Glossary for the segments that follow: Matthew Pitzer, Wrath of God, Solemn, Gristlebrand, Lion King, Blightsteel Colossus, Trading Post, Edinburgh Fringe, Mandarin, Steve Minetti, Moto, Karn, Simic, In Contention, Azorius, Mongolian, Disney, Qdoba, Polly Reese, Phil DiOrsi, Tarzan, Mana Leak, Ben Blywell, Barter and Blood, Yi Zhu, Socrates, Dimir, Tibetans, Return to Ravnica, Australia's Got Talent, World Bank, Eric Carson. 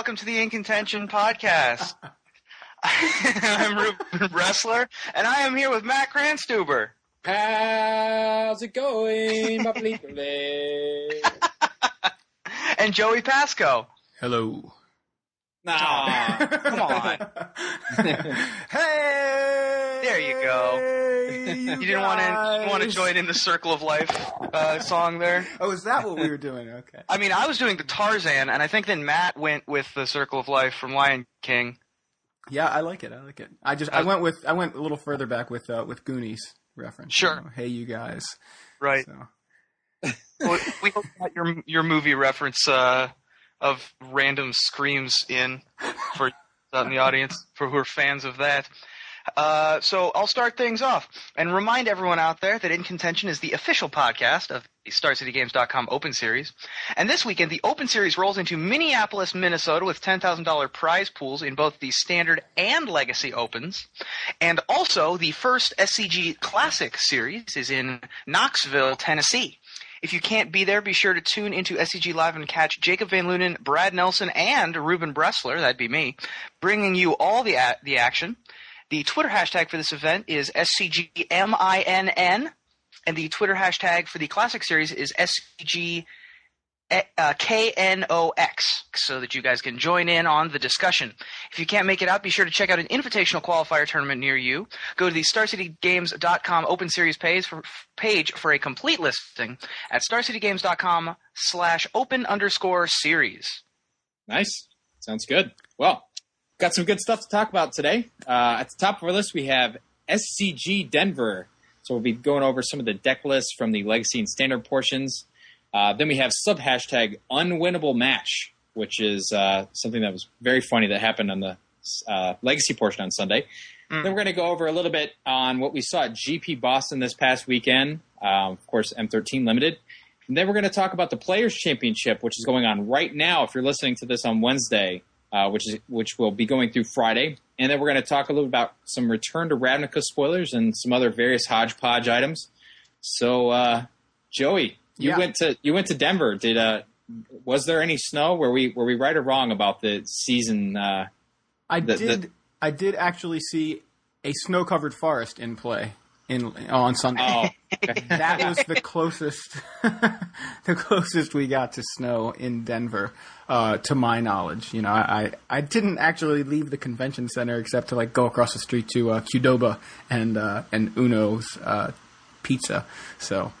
welcome to the In Contention podcast. I'm Ruben Ressler, and I am here with Matt Kranstuber. How's it going? And Joey Pascoe. Hello. Nah, come on. Hey! There you go. You didn't want to join in the Circle of Life song there? Oh, is that what we were doing? Okay. I mean, I was doing the Tarzan, and I think then Matt went with the Circle of Life from Lion King. Yeah, I like it. I like it. I went a little further back with Goonies reference. Sure. You know, hey, you guys. Right. So. Well, we hope that your movie reference of random screams in for out in the audience for who are fans of that. So I'll start things off and remind everyone out there that In Contention is the official podcast of the StarCityGames.com Open Series. And this weekend, the Open Series rolls into Minneapolis, Minnesota with $10,000 prize pools in both the Standard and Legacy Opens. And also the first SCG Classic Series is in Knoxville, Tennessee. If you can't be there, be sure to tune into SCG Live and catch Jacob Van Loonen, Brad Nelson, and Ruben Ressler, that'd be me, bringing you all the action. The Twitter hashtag for this event is SCGMINN, and the Twitter hashtag for the Classic Series is SCGKNOX, so that you guys can join in on the discussion. If you can't make it out, be sure to check out an invitational qualifier tournament near you. Go to the StarCityGames.com Open Series page for a complete listing at StarCityGames.com/open_series. Nice. Sounds good. Well. Got some good stuff to talk about today. At the top of our list, we have SCG Denver. So we'll be going over some of the deck lists from the Legacy and Standard portions. Then we have sub-hashtag Unwinnable Match, which is something that was very funny that happened on the Legacy portion on Sunday. Then we're going to go over a little bit on what we saw at GP Boston this past weekend. Of course, M13 Limited. And then we're going to talk about the Players' Championship, which is going on right now if you're listening to this on Wednesday. Which will be going through Friday. And then we're going to talk a little about some Return to Ravnica spoilers and some other various hodgepodge items. So, Joey, you went to Denver. Was there any snow? Were we right or wrong about the season? I did actually see a snow-covered forest in play on Sunday. Oh, okay. That was the closest we got to snow in Denver. To my knowledge, you know, I didn't actually leave the convention center except to like go across the street to Qdoba and Uno's pizza. So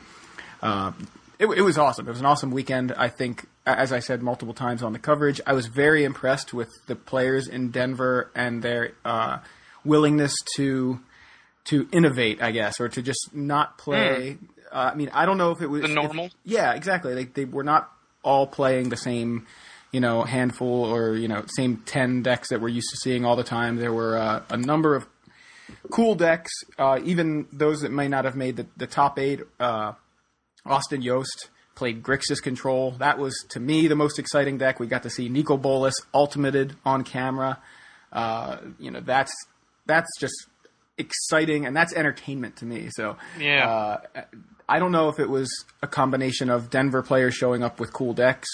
it was awesome. It was an awesome weekend. I think, as I said multiple times on the coverage, I was very impressed with the players in Denver and their willingness to innovate, I guess, or to just not play. I mean, I don't know if it was the normal. Yeah, exactly. They were not all playing the same. You know, handful or, you know, same 10 decks that we're used to seeing all the time. There were a number of cool decks, even those that may not have made the top 8. Austin Yost played Grixis Control. That was, to me, the most exciting deck. We got to see Nico Bolas ultimated on camera. You know, that's just exciting, and that's entertainment to me. So, yeah. I don't know if it was a combination of Denver players showing up with cool decks,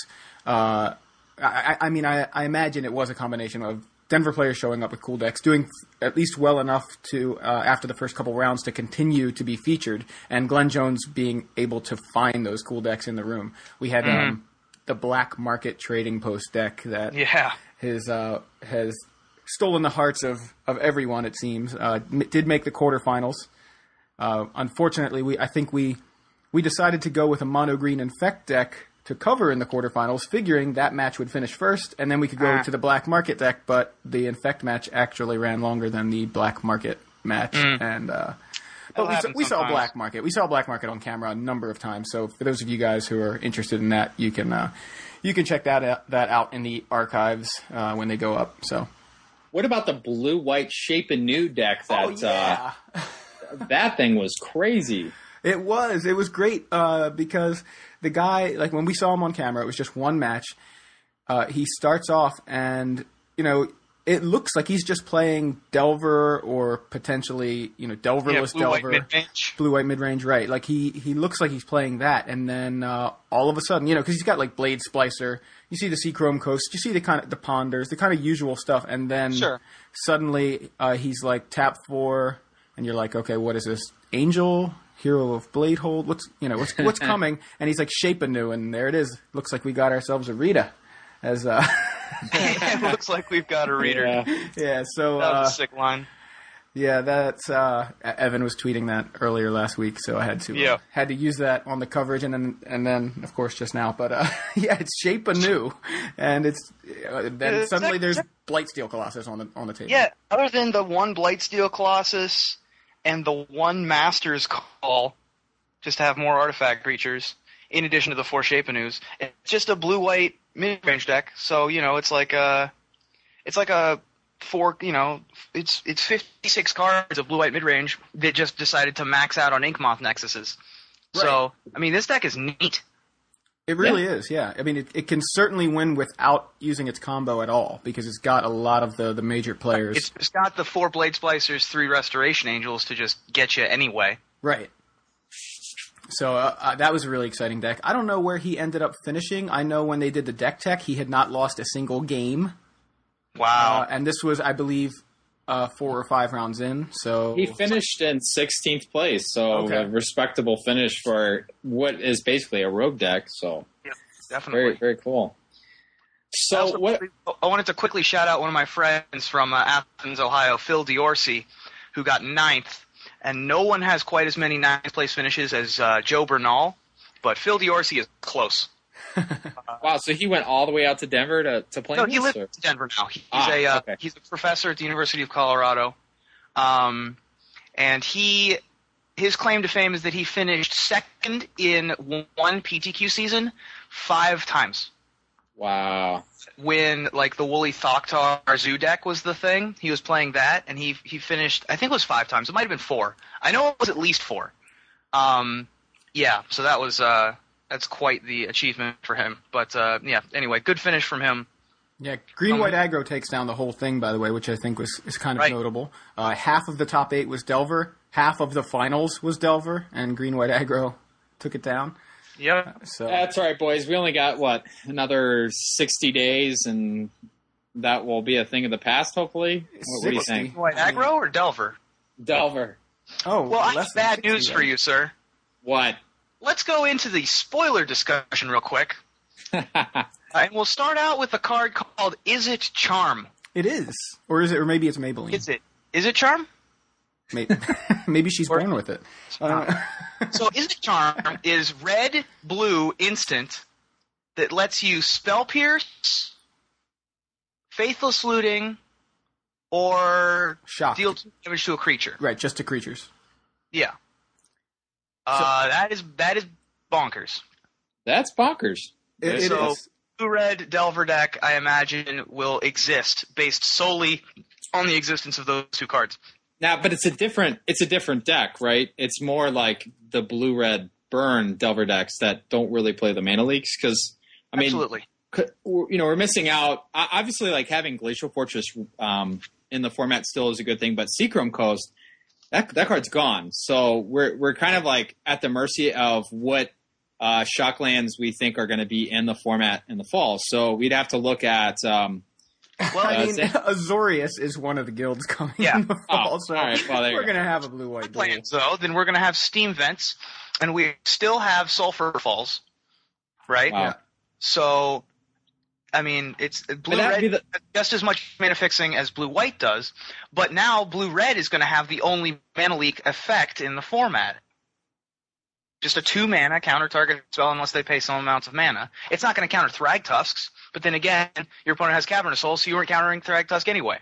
I mean, I imagine it was a combination of Denver players showing up with cool decks, doing at least well enough to after the first couple rounds to continue to be featured, and Glenn Jones being able to find those cool decks in the room. We had the Black Market Trading Post deck that has stolen the hearts of everyone, it seems. Did make the quarterfinals. Unfortunately, I think we decided to go with a mono green infect deck to cover in the quarterfinals, figuring that match would finish first, and then we could go to the Black Market deck, but the Infect match actually ran longer than the Black Market match. And but we saw Black Market. We saw Black Market on camera a number of times, so for those of you guys who are interested in that, you can check that out in the archives when they go up. So, what about the blue-white Shape Anew deck? That thing was crazy. It was. It was great because the guy, like when we saw him on camera, it was just one match. He starts off and, you know, it looks like he's just playing Delver or potentially, you know, Delverless Delver. Blue-white mid-range, right. Like he looks like he's playing that. And then all of a sudden, you know, because he's got like Blade Splicer. you see the Seachrome Coast, you see the kind of the Ponders, the kind of usual stuff, and then suddenly he's like tap 4, and you're like, okay, what is this? Angel, Hero of Bladehold, what's coming? And he's like, Shape Anew, and there it is. Looks like we got ourselves a Rita. It looks like we've got a reader. Yeah, so that was a sick line. Yeah, that's Evan was tweeting that earlier last week, so I had to use that on the coverage, and then of course just now. But it's Shape Anew, and it's then suddenly there's Blightsteel Colossus on the table. Yeah, other than the one Blightsteel Colossus and the one Master's Call, just to have more artifact creatures in addition to the 4 Shape Anews, it's just a blue-white mid-range deck, so it's like a 4. It's 56 cards of blue-white mid-range that just decided to max out on Inkmoth Nexuses. Right. So this deck is neat. It really is. Yeah, it can certainly win without using its combo at all because it's got a lot of the major players. It's got the 4 Blade Splicers, 3 Restoration Angels to just get you anyway. Right. So that was a really exciting deck. I don't know where he ended up finishing. I know when they did the deck tech, he had not lost a single game. Wow. And this was, I believe, 4 or 5 rounds in. So he finished in 16th place, so a respectable finish for what is basically a rogue deck. So yeah, definitely. Very, very cool. So I wanted to quickly shout out one of my friends from Athens, Ohio, Phil DiOrsi, who got 9th. And no one has quite as many 9th place finishes as Joe Bernal, but Phil DiOrsi is close. Wow, so he went all the way out to Denver to play? No, he lives in Denver now. He's a professor at the University of Colorado, and his claim to fame is that he finished 2nd in one PTQ season 5 times. Wow. When the Wooly Thoktar Zoo deck was the thing, he was playing that, and he finished, I think it was 5 times. It might have been 4. I know it was at least 4. So that was that's quite the achievement for him. But anyway, good finish from him. Yeah, Green-White Aggro takes down the whole thing, by the way, which I think is kind of notable. Half of the top 8 was Delver, half of the finals was Delver, and Green-White Aggro took it down. Yep. So. That's all right, boys. We only got, another 60 days, and that will be a thing of the past, hopefully? What do you think? Aggro or Delver? Delver. Oh, well, I have bad news for you, sir. What? Let's go into the spoiler discussion real quick. And we'll start out with a card called Is It Charm? It is. Or is it? Or maybe it's Maybelline. Is it Charm? Maybe she's born with it. So Is It Charm is red, blue, instant that lets you Spell Pierce, Faithless Looting, or Shock. Deal damage to a creature. Right, just to creatures. Yeah. That is bonkers. That's bonkers. It is. Blue red Delver deck, I imagine, will exist based solely on the existence of those 2 cards. Now, but it's a different deck, right? It's more like the blue-red burn Delver decks that don't really play the Mana Leaks because, absolutely. We're missing out. Obviously, having Glacial Fortress in the format still is a good thing, but Seachrome Coast, that card's gone. So we're kind of at the mercy of what Shocklands we think are going to be in the format in the fall. So we'd have to look at... Azorius is one of the guilds coming in the fall, so we're going to have a blue-white duel. So then we're going to have Steam Vents, and we still have Sulfur Falls, right? Wow. Yeah. So, it's blue-red just as much mana fixing as blue-white does, but now blue-red is going to have the only mana leak effect in the format. Just a 2-mana counter-target spell unless they pay some amounts of mana. It's not going to counter Thrag Tusks. But then again, your opponent has Cavernous Soul, so you weren't countering Thrag Tusk anyway.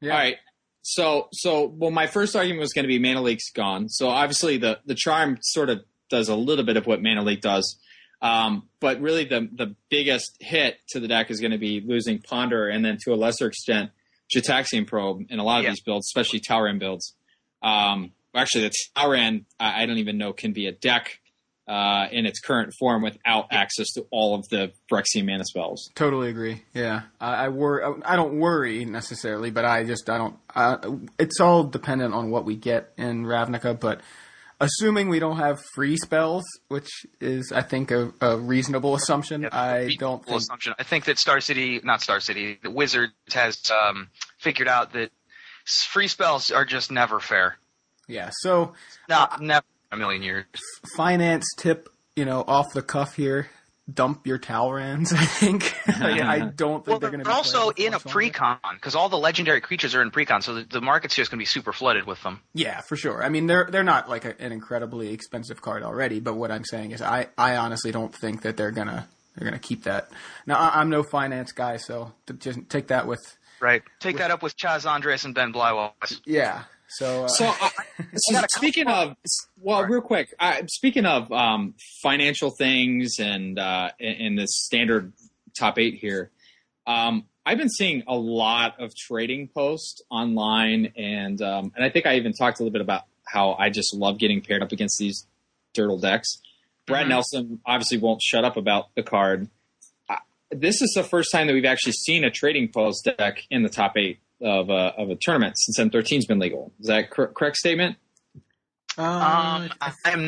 Yeah. All right. So my first argument was going to be Mana Leak's gone. So obviously the Charm sort of does a little bit of what Mana Leak does. But really the biggest hit to the deck is going to be losing Ponder and then to a lesser extent Jataxian Probe in a lot of these builds, especially Tauran builds. Actually, the Tauran, I don't even know, can be a deck in its current form without access to all of the Phyrexian mana spells. Totally agree. Yeah. I don't worry necessarily, but I don't, it's all dependent on what we get in Ravnica, but Assuming we don't have free spells, which is, I think, a reasonable assumption. Yeah, I think that the Wizards has figured out that free spells are just never fair. Yeah, so... Never a million years. Finance tip, off the cuff here. Dump your Taurans, I think. I don't think they're going to be... They're also in a pre-con, because all the legendary creatures are in pre-con, so the market's just going to be super flooded with them. Yeah, for sure. I mean, they're not like an incredibly expensive card already, but what I'm saying is I honestly don't think that they're going to keep that. Now, I'm no finance guy, so just take that with... Right. Take that up with Chaz Andres and Ben Blywell. Yeah. Speaking of financial things and in the standard top 8 here, I've been seeing a lot of trading posts online, and I think I even talked a little bit about how I just love getting paired up against these turtle decks. Brad Nelson obviously won't shut up about the card. This is the first time that we've actually seen a trading post deck in the top 8. Of a tournament since M13's been legal. Is that a correct statement? I'm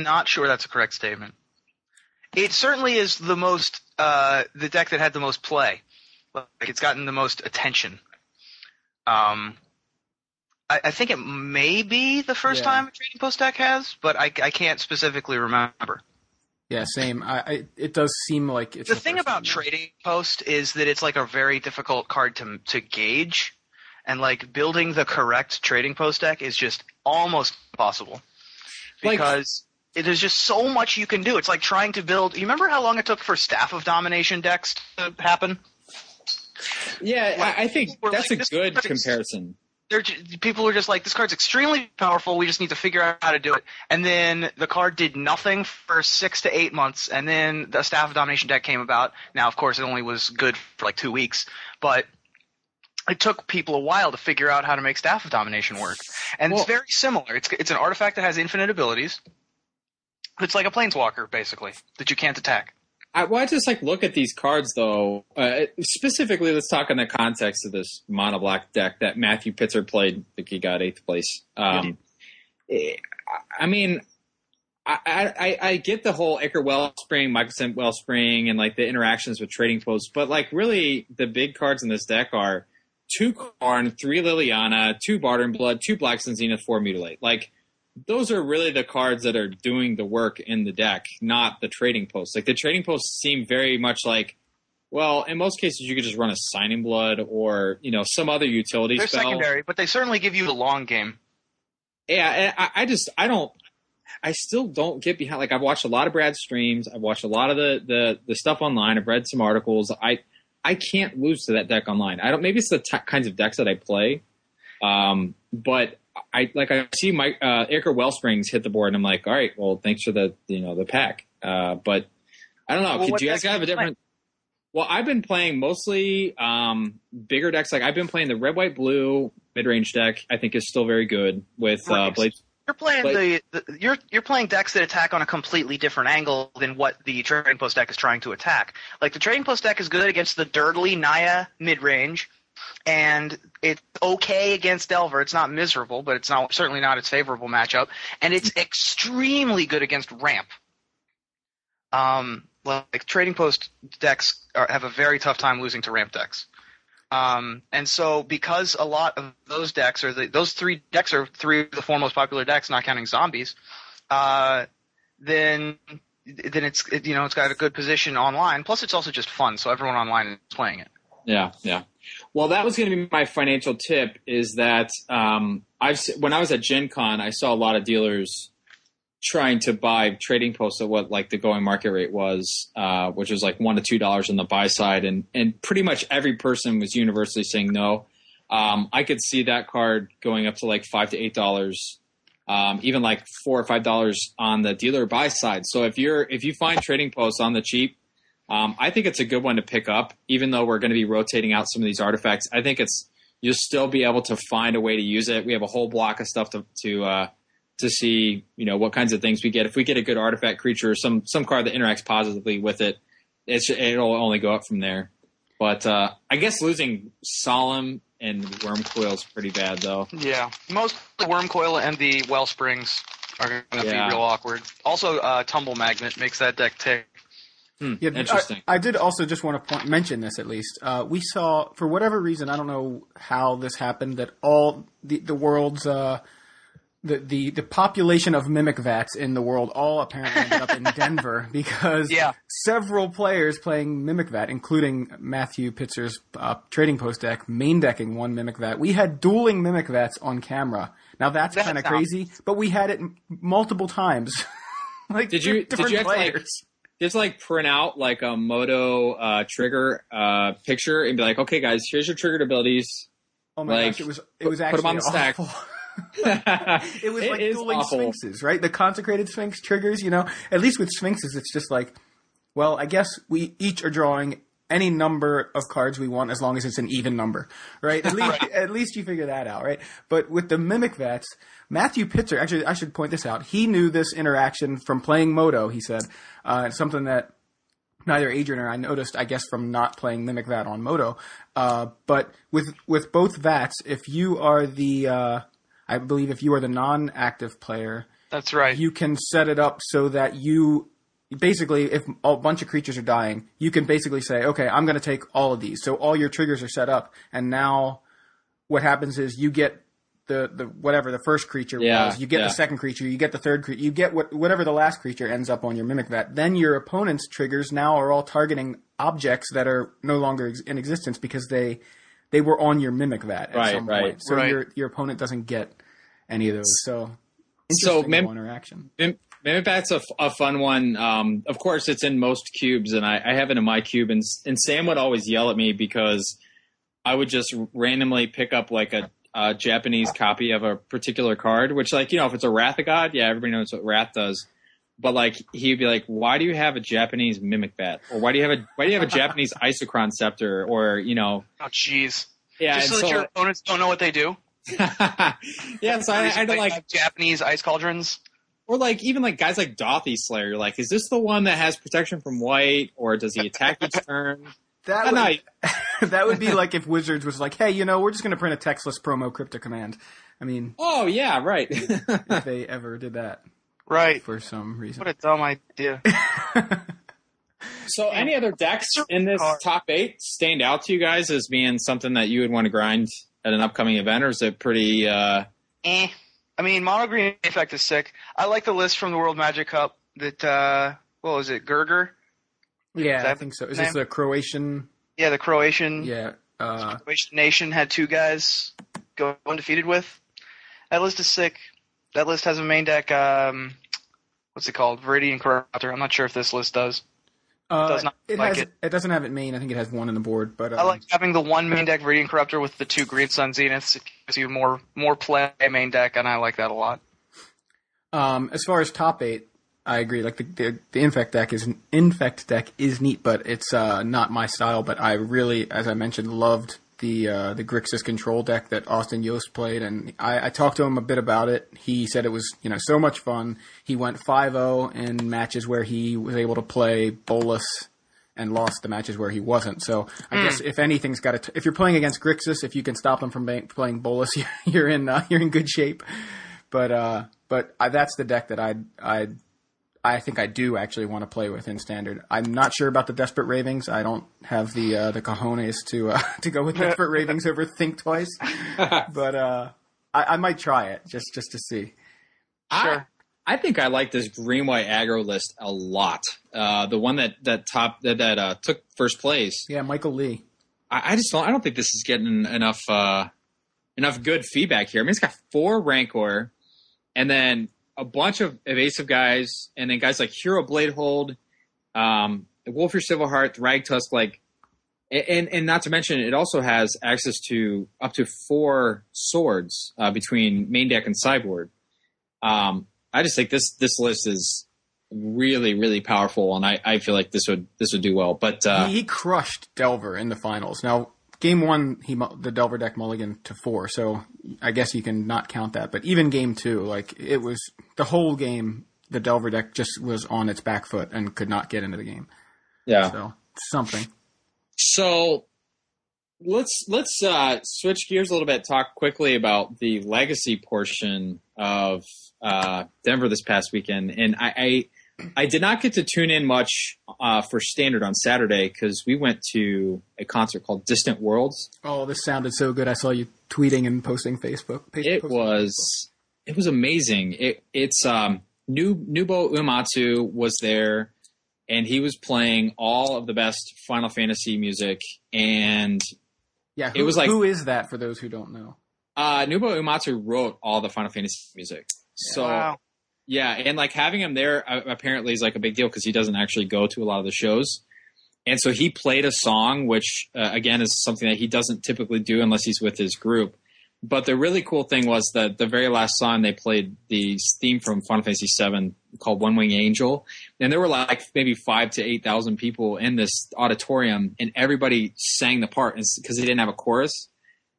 not sure that's a correct statement. It certainly is the most the deck that had the most play. Like, it's gotten the most attention. I think it may be the first time a trading post deck has, but I can't specifically remember. Yeah, same. It does seem like it's the thing about trading post is that it's like a very difficult card to gauge. And, building the correct trading post deck is just almost impossible because there's just so much you can do. It's like trying to build – you remember how long it took for Staff of Domination decks to happen? Yeah, I think that's a good comparison. People are just like, this card's extremely powerful. We just need to figure out how to do it. And then the card did nothing for 6 to 8 months, and then the Staff of Domination deck came about. Now, of course, it only was good for 2 weeks, but – it took people a while to figure out how to make Staff of Domination work. And it's very similar. It's an artifact that has infinite abilities. It's like a planeswalker, basically, that you can't attack. I just look at these cards, though. Specifically, let's talk in the context of this mono-black deck that Matthew Pitzer played. I think he got 8th place. I mean... I get the whole Iker Wellspring, Michelson Wellspring, and the interactions with trading posts, but really the big cards in this deck are 2 Karn, 3 Liliana, 2 Barter and Blood, 2 Blackstone Zenith, 4 Mutilate. Those are really the cards that are doing the work in the deck, not the trading posts. The trading posts seem very much in most cases you could just run a Signing Blood or some other utility spell. They're secondary, but they certainly give you the long game. Yeah, I still don't get behind. I've watched a lot of Brad's streams. I've watched a lot of the stuff online. I've read some articles. I can't lose to that deck online. I don't. Maybe it's the kinds of decks that I play. But I see my Iker Wellsprings hit the board, and I'm like, all right, well, thanks for the the pack. But I don't know. Well, do you guys have a different? Well, I've been playing mostly bigger decks. I've been playing the red, white, blue mid range deck. I think is still very good with Blades. You're playing you're playing decks that attack on a completely different angle than what the trading post deck is trying to attack. The trading post deck is good against the Dirtly Naya mid range, and it's okay against Delver. It's not miserable, but it's not certainly not its favorable matchup, and it's extremely good against Ramp. Trading post decks have a very tough time losing to Ramp decks. And so because a lot of those decks – those 3 decks are 3 of the 4 most popular decks, not counting zombies, then it's got a good position online. Plus it's also just fun, so everyone online is playing it. Yeah. Well, that was going to be my financial tip is that when I was at Gen Con, I saw a lot of dealers trying to buy trading posts at what the going market rate was, which was $1 to $2 on the buy side. And pretty much every person was universally saying no. I could see that card going up to $5 to $8, even $4 or $5 on the dealer buy side. So if you find trading posts on the cheap, I think it's a good one to pick up, even though we're going to be rotating out some of these artifacts. I think you'll still be able to find a way to use it. We have a whole block of stuff to see, what kinds of things we get. If we get a good artifact creature or some card that interacts positively with it, it'll only go up from there. But I guess losing Solemn and Wurmcoil is pretty bad, though. Yeah. Most of the Wurmcoil and the Wellsprings are going to be real awkward. Also, Tumble Magnet makes that deck tick. Yeah, interesting. I did also just want to mention this at least. We saw, for whatever reason, I don't know how this happened, that all the world's the population of Mimic Vats in the world all apparently ended up in Denver because several players playing Mimic Vat, including Matthew Pitzer's Trading Post deck, main decking one Mimic Vat. We had dueling Mimic Vats on camera. Now that's kind of crazy, but we had it multiple times. Like did you players. Just like print out like a Moto trigger picture and be like, okay guys, here's your triggered abilities. Oh my gosh, it was actually put them on the awful. Stack. It was like dueling awful. Sphinxes, right? The Consecrated Sphinx triggers, you know. At least with Sphinxes, it's just like, well, I guess we each are drawing any number of cards we want as long as it's an even number, right? At least, at least you figure that out, right? But with the Mimic Vats, Matthew Pitzer, actually, I should point this out. He knew this interaction from playing Moto, he said. Something that neither Adrian or I noticed, I guess, from not playing Mimic Vat on Moto. But with both Vats, if you are the... I believe if you are the non-active player, that's right. You can set it up so that you basically, if a bunch of creatures are dying, you can basically say, okay, I'm going to take all of these. So all your triggers are set up, and now what happens is you get the whatever the first creature was, you get the second creature, you get the third creature, you get whatever the last creature ends up on your Mimic Vat. Then your opponent's triggers now are all targeting objects that are no longer in existence because they were on your Mimic Vat at some point. So your opponent doesn't get any of those. So interesting interaction. Mimic Vat's a fun one. Of course, it's in most cubes, and I have it in my cube. And Sam would always yell at me because I would just randomly pick up like a Japanese copy of a particular card, which like, you know, if it's a Wrath of God, yeah, everybody knows what Wrath does. But like he'd be like, "Why do you have a Japanese Mimic Vat? Or why do you have a Japanese Isochron Scepter? Or you know, oh jeez, yeah." Just so that your opponents don't know what they do. Yeah, so I had to like Japanese Ice Cauldrons, or like even like guys like Dothy Slayer. You're like, is this the one that has protection from white, or does he attack each turn? That would be like if Wizards was like, hey, you know, we're just going to print a textless promo Crypto Command. I mean, oh yeah, right. If they ever did that. Right. For some reason. What a dumb idea. So any other decks in this top eight stand out to you guys as being something that you would want to grind at an upcoming event, or is it pretty I mean, Mono Green Effect is sick. I like the list from the World Magic Cup that what was it, Gerger? Yeah, I think so. Is this the Croatian? Yeah, the Croatian. Yeah. The Croatian nation had two guys go undefeated with. That list is sick. That list has a main deck, what's it called? Viridian Corruptor. I'm not sure if this list does. It doesn't have it main. I think it has one on the board. But I like having the one main deck Viridian Corruptor with the two Green Sun Zeniths. It gives you more play main deck, and I like that a lot. As far as top eight, I agree. Like the Infect deck is neat, but it's not my style. But I really, as I mentioned, loved the Grixis Control deck that Austin Yost played, and I talked to him a bit about it. He said it was, you know, so much fun. He went 5-0 in matches where he was able to play Bolas and lost the matches where he wasn't. So I guess if anything's got to – if you're playing against Grixis, if you can stop them from playing Bolas, you're in good shape. But that's the deck that I think I do actually want to play with in Standard. I'm not sure about the Desperate Ravings. I don't have the cojones to go with Desperate Ravings over Think Twice. But I might try it just to see. Sure. I think I like this green-white aggro list a lot. The one that took first place. Yeah, Michael Lee. I don't think this is getting enough good feedback here. I mean, it's got 4 Rancor, and then a bunch of evasive guys, and then guys like Hero Bladehold, Wolf Your Civil Heart, Thrag Tusk, like, and not to mention, it also has access to up to 4 swords between main deck and sideboard. I just think this list is really, really powerful, and I feel like this would do well. But he crushed Delver in the finals. Now, game one, the Delver deck mulligan to 4, so I guess you can not count that. But even game 2, like, it was the whole game, the Delver deck just was on its back foot and could not get into the game. Yeah. So, something. So, Let's switch gears a little bit, talk quickly about the legacy portion of Denver this past weekend. And I did not get to tune in much for Standard on Saturday because we went to a concert called Distant Worlds. Oh, this sounded so good. I saw you tweeting and posting Facebook. It was amazing. It's Nubo Uematsu was there, and he was playing all of the best Final Fantasy music. And yeah, it was like, who is that for those who don't know? Nubo Uematsu wrote all the Final Fantasy music. Yeah. So wow. Yeah, and like having him there apparently is like a big deal because he doesn't actually go to a lot of the shows. And so he played a song, which again is something that he doesn't typically do unless he's with his group. But the really cool thing was that the very last song they played the theme from Final Fantasy VII called One Wing Angel. And there were like maybe 5,000 to 8,000 people in this auditorium, and everybody sang the part because they didn't have a chorus.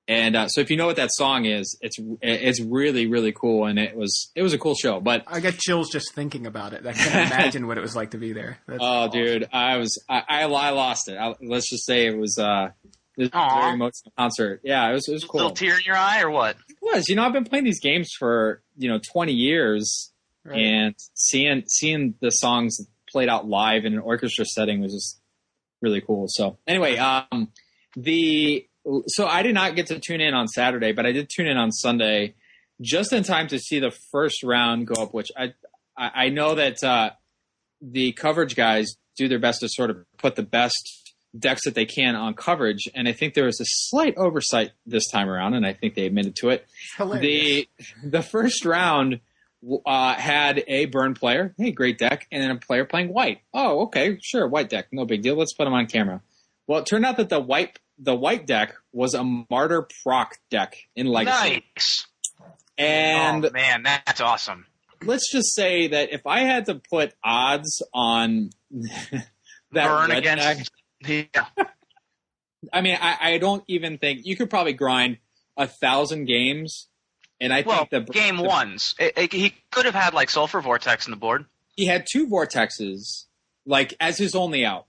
And so if you know what that song is, it's really, really cool. And it was a cool show. But I get chills just thinking about it. I can't imagine what it was like to be there. That's awesome. Dude, I lost it. Let's just say it was a very emotional concert. Yeah, it was cool. A little tear in your eye or what? It was. I've been playing these games for, 20 years. Right. And seeing the songs played out live in an orchestra setting was just really cool. So anyway, So I did not get to tune in on Saturday, but I did tune in on Sunday just in time to see the first round go up, which I know that the coverage guys do their best to sort of put the best decks that they can on coverage. And I think there was a slight oversight this time around, and I think they admitted to it. Hilarious. The first round had a burn player, hey, great deck, and then a player playing white. Oh, okay, sure, white deck, no big deal. Let's put them on camera. Well, it turned out that the white deck was a Martyr Proc deck in Legacy. Nice. And oh, man, that's awesome. Let's just say that if I had to put odds on that burn red against deck, yeah. I mean, I don't even think you could probably grind 1,000 games, and I think game ones. He could have had like Sulfur Vortex on the board. He had two Vortexes, like as his only out.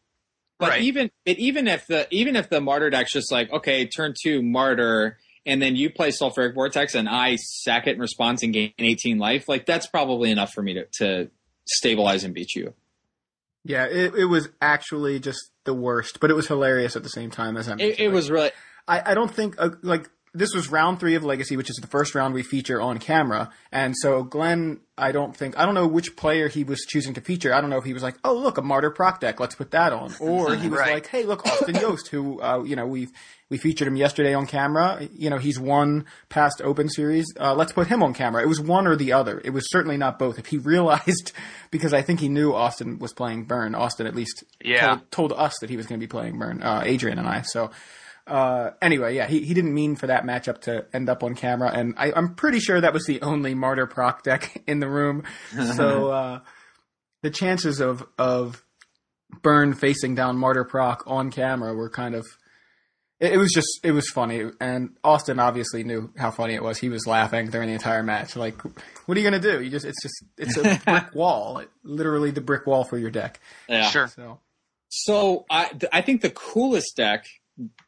But right. even if the Martyr deck's just like, okay, turn two Martyr, and then you play Sulfuric Vortex and I sack it in response and gain 18 life, like that's probably enough for me to stabilize and beat you. Yeah, it was actually just the worst, but it was hilarious at the same time. As it was really. I don't think this was round 3 of Legacy, which is the first round we feature on camera. And so Glenn, I don't know which player he was choosing to feature. I don't know if he was like, oh, look, a Martyr Proc deck. Let's put that on. Or he was right. Like, hey, look, Austin Yost, who, we featured him yesterday on camera. He's won past Open Series. Let's put him on camera. It was one or the other. It was certainly not both. If he realized, because I think he knew Austin was playing Burn. Austin at least told us that he was going to be playing Burn, Adrian and I. So. Anyway, yeah, he didn't mean for that matchup to end up on camera, and I'm pretty sure that was the only Martyr Proc deck in the room. So the chances of Burn facing down Martyr Proc on camera were kind of it was funny, and Austin obviously knew how funny it was. He was laughing during the entire match. Like, what are you gonna do? It's a brick wall, literally the brick wall for your deck. Yeah, sure. So I think the coolest deck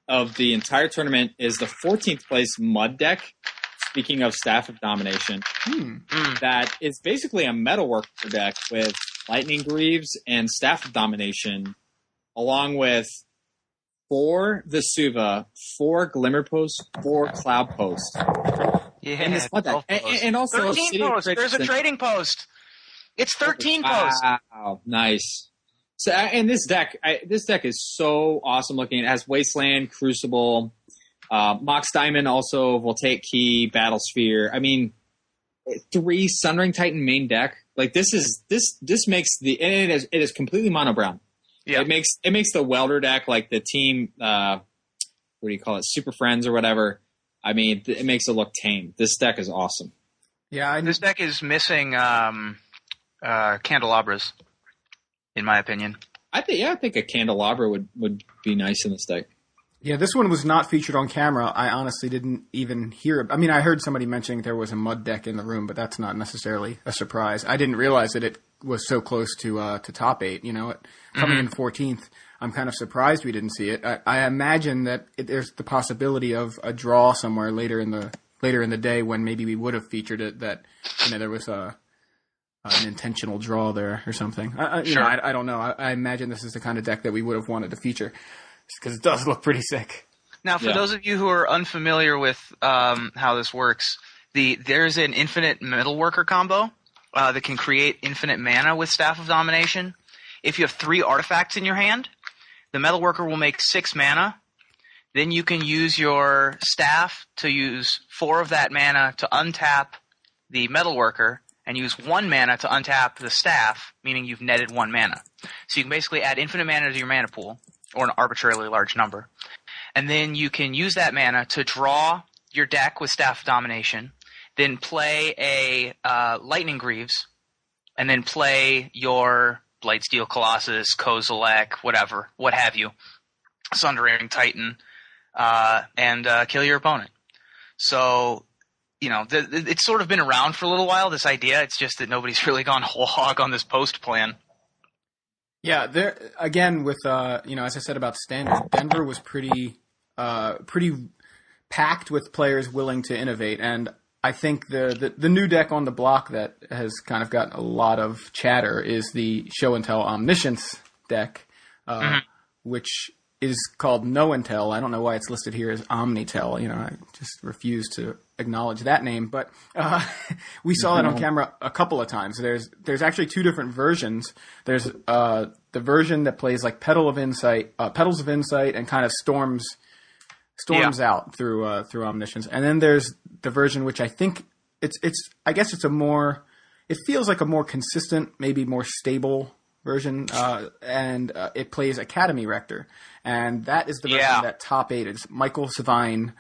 of the entire tournament is the 14th place Mud deck, speaking of Staff of Domination, that is basically a Metalworker deck with Lightning Greaves and Staff of Domination, along with 4 Vesuva, 4 Glimmer Posts, 4 Cloud Posts. Yeah, and this Mud deck. And also 13 posts. There's a Trading Post. It's 13 posts. Wow, nice. So, and this deck is so awesome looking. It has Wasteland, Crucible, Mox Diamond, also Voltaic Key, Battle Sphere. I mean, 3 Sunring Titan main deck. Like this makes the, and it is completely mono brown. Yeah, it makes the Welder deck like the team. What do you call it? Super Friends or whatever. I mean, it makes it look tame. This deck is awesome. Yeah, this deck is missing candelabras. In my opinion, I think a candelabra would be nice in this deck. Yeah, this one was not featured on camera. I honestly didn't even hear it. I mean, I heard somebody mentioning there was a Mud deck in the room, but that's not necessarily a surprise. I didn't realize that it was so close to top 8. Coming in 14th. I'm kind of surprised we didn't see it. I imagine that there's the possibility of a draw somewhere later in the day when maybe we would have featured it, that, you know, there was an intentional draw there or something. I don't know. I imagine this is the kind of deck that we would have wanted to feature, because it does look pretty sick. Now, for those of you who are unfamiliar with how this works, there's an infinite metal worker combo that can create infinite mana with Staff of Domination. If you have 3 artifacts in your hand, the metal worker will make 6 mana. Then you can use your staff to use 4 of that mana to untap the metal worker, and use 1 mana to untap the staff, meaning you've netted 1 mana. So you can basically add infinite mana to your mana pool, or an arbitrarily large number. And then you can use that mana to draw your deck with Staff of Domination, then play a Lightning Greaves, and then play your Blightsteel Colossus, Kozilek, whatever, what have you, Sundering Titan, and kill your opponent. So, you know, it's sort of been around for a little while, this idea. It's just that nobody's really gone whole hog on this post plan. Yeah, there again with as I said about standard, Denver was pretty packed with players willing to innovate, and I think the new deck on the block that has kind of gotten a lot of chatter is the Show and Tell Omniscience deck, which is called No and Tell. I don't know why it's listed here as Omnitel. You know, I just refuse to acknowledge that name. But we saw that on camera a couple of times. There's actually 2 different versions. There's the version that plays like Petals of Insight, and kind of storms out through Omniscience. And then there's the version which I think it feels like a more consistent, maybe more stable version, and it plays Academy Rector, and that is the version that top 8 is. Michael Savine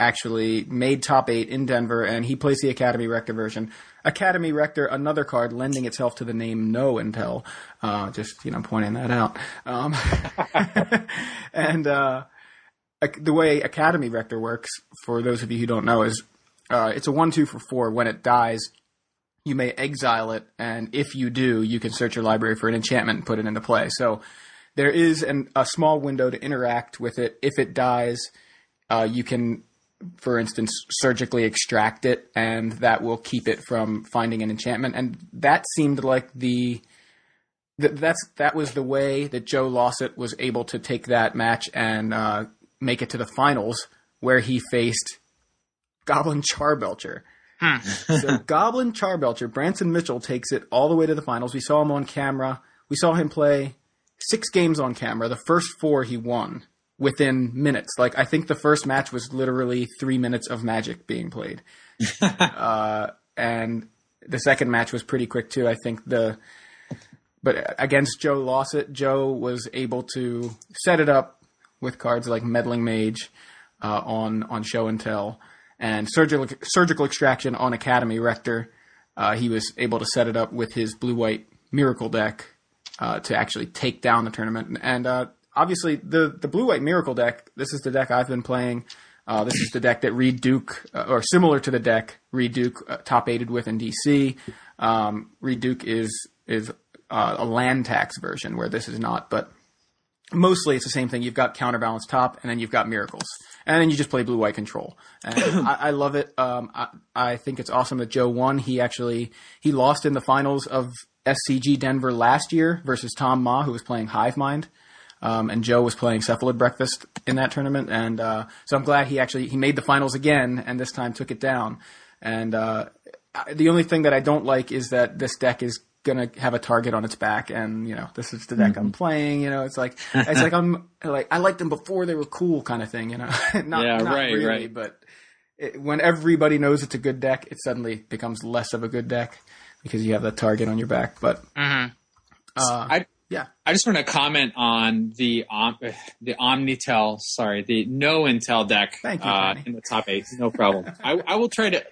actually made top 8 in Denver, and he plays the Academy Rector version. Academy Rector, another card lending itself to the name No and Tell, just, you know, pointing that out. And the way Academy Rector works, for those of you who don't know, is it's a 1/2 for 4. When it dies, you may exile it, and if you do, you can search your library for an enchantment and put it into play. So there is a small window to interact with it. If it dies, you can, for instance, surgically extract it, and that will keep it from finding an enchantment. And that seemed like that was the way that Joe Lawsett was able to take that match and make it to the finals, where he faced Goblin Charbelcher. So Goblin Charbelcher, Branson Mitchell takes it all the way to the finals. We saw him on camera. We saw him play 6 games on camera. The first 4 he won within minutes. Like, I think the first match was literally 3 minutes of Magic being played. And the second match was pretty quick too. I think but against Joe Lawsett, Joe was able to set it up with cards like Meddling Mage on Show and Tell, and surgical extraction on Academy Rector. He was able to set it up with his blue-white Miracle deck to actually take down the tournament. And obviously, the blue-white Miracle deck, this is the deck I've been playing. This is the deck that Reed Duke, or similar to the deck Reed Duke top-aided with in DC. Reed Duke is a land tax version, where this is not, but mostly it's the same thing. You've got counterbalance top, and then you've got miracles. And then you just play blue-white control. And I love it. I think it's awesome that Joe won. He lost in the finals of SCG Denver last year versus Tom Ma, who was playing Hivemind. And Joe was playing Cephalid Breakfast in that tournament. And so I'm glad he made the finals again, and this time took it down. And the only thing that I don't like is that this deck is going to have a target on its back, and, you know, this is the deck I'm playing, you know, it's like I'm like, I liked them before they were cool kind of thing, you know. Not really. But when everybody knows it's a good deck, it suddenly becomes less of a good deck because you have that target on your back. But I just want to comment on the Omnitel, the No and Tell deck. Thank you, in the top 8. No problem. I will try to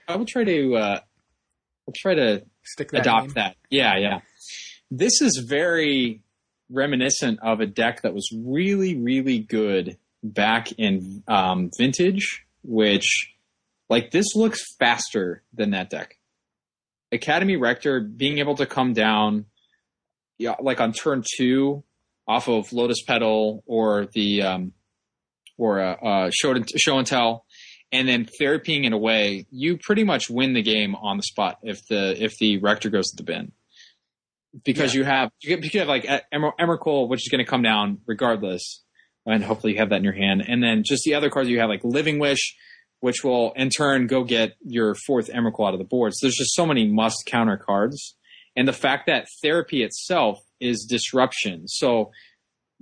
stick that adopt name. That. Yeah. This is very reminiscent of a deck that was really, really good back in Vintage, which, like, this looks faster than that deck. Academy Rector being able to come down, like on turn 2, off of Lotus Petal or the show and tell, and then therapying it away, you pretty much win the game on the spot if the rector goes to the bin, because you have like Emrakul, which is going to come down regardless, and hopefully you have that in your hand, and then just the other cards you have like Living Wish, which will in turn go get your fourth Emrakul out of the board. So there's just so many must counter cards, and the fact that therapy itself is disruption, so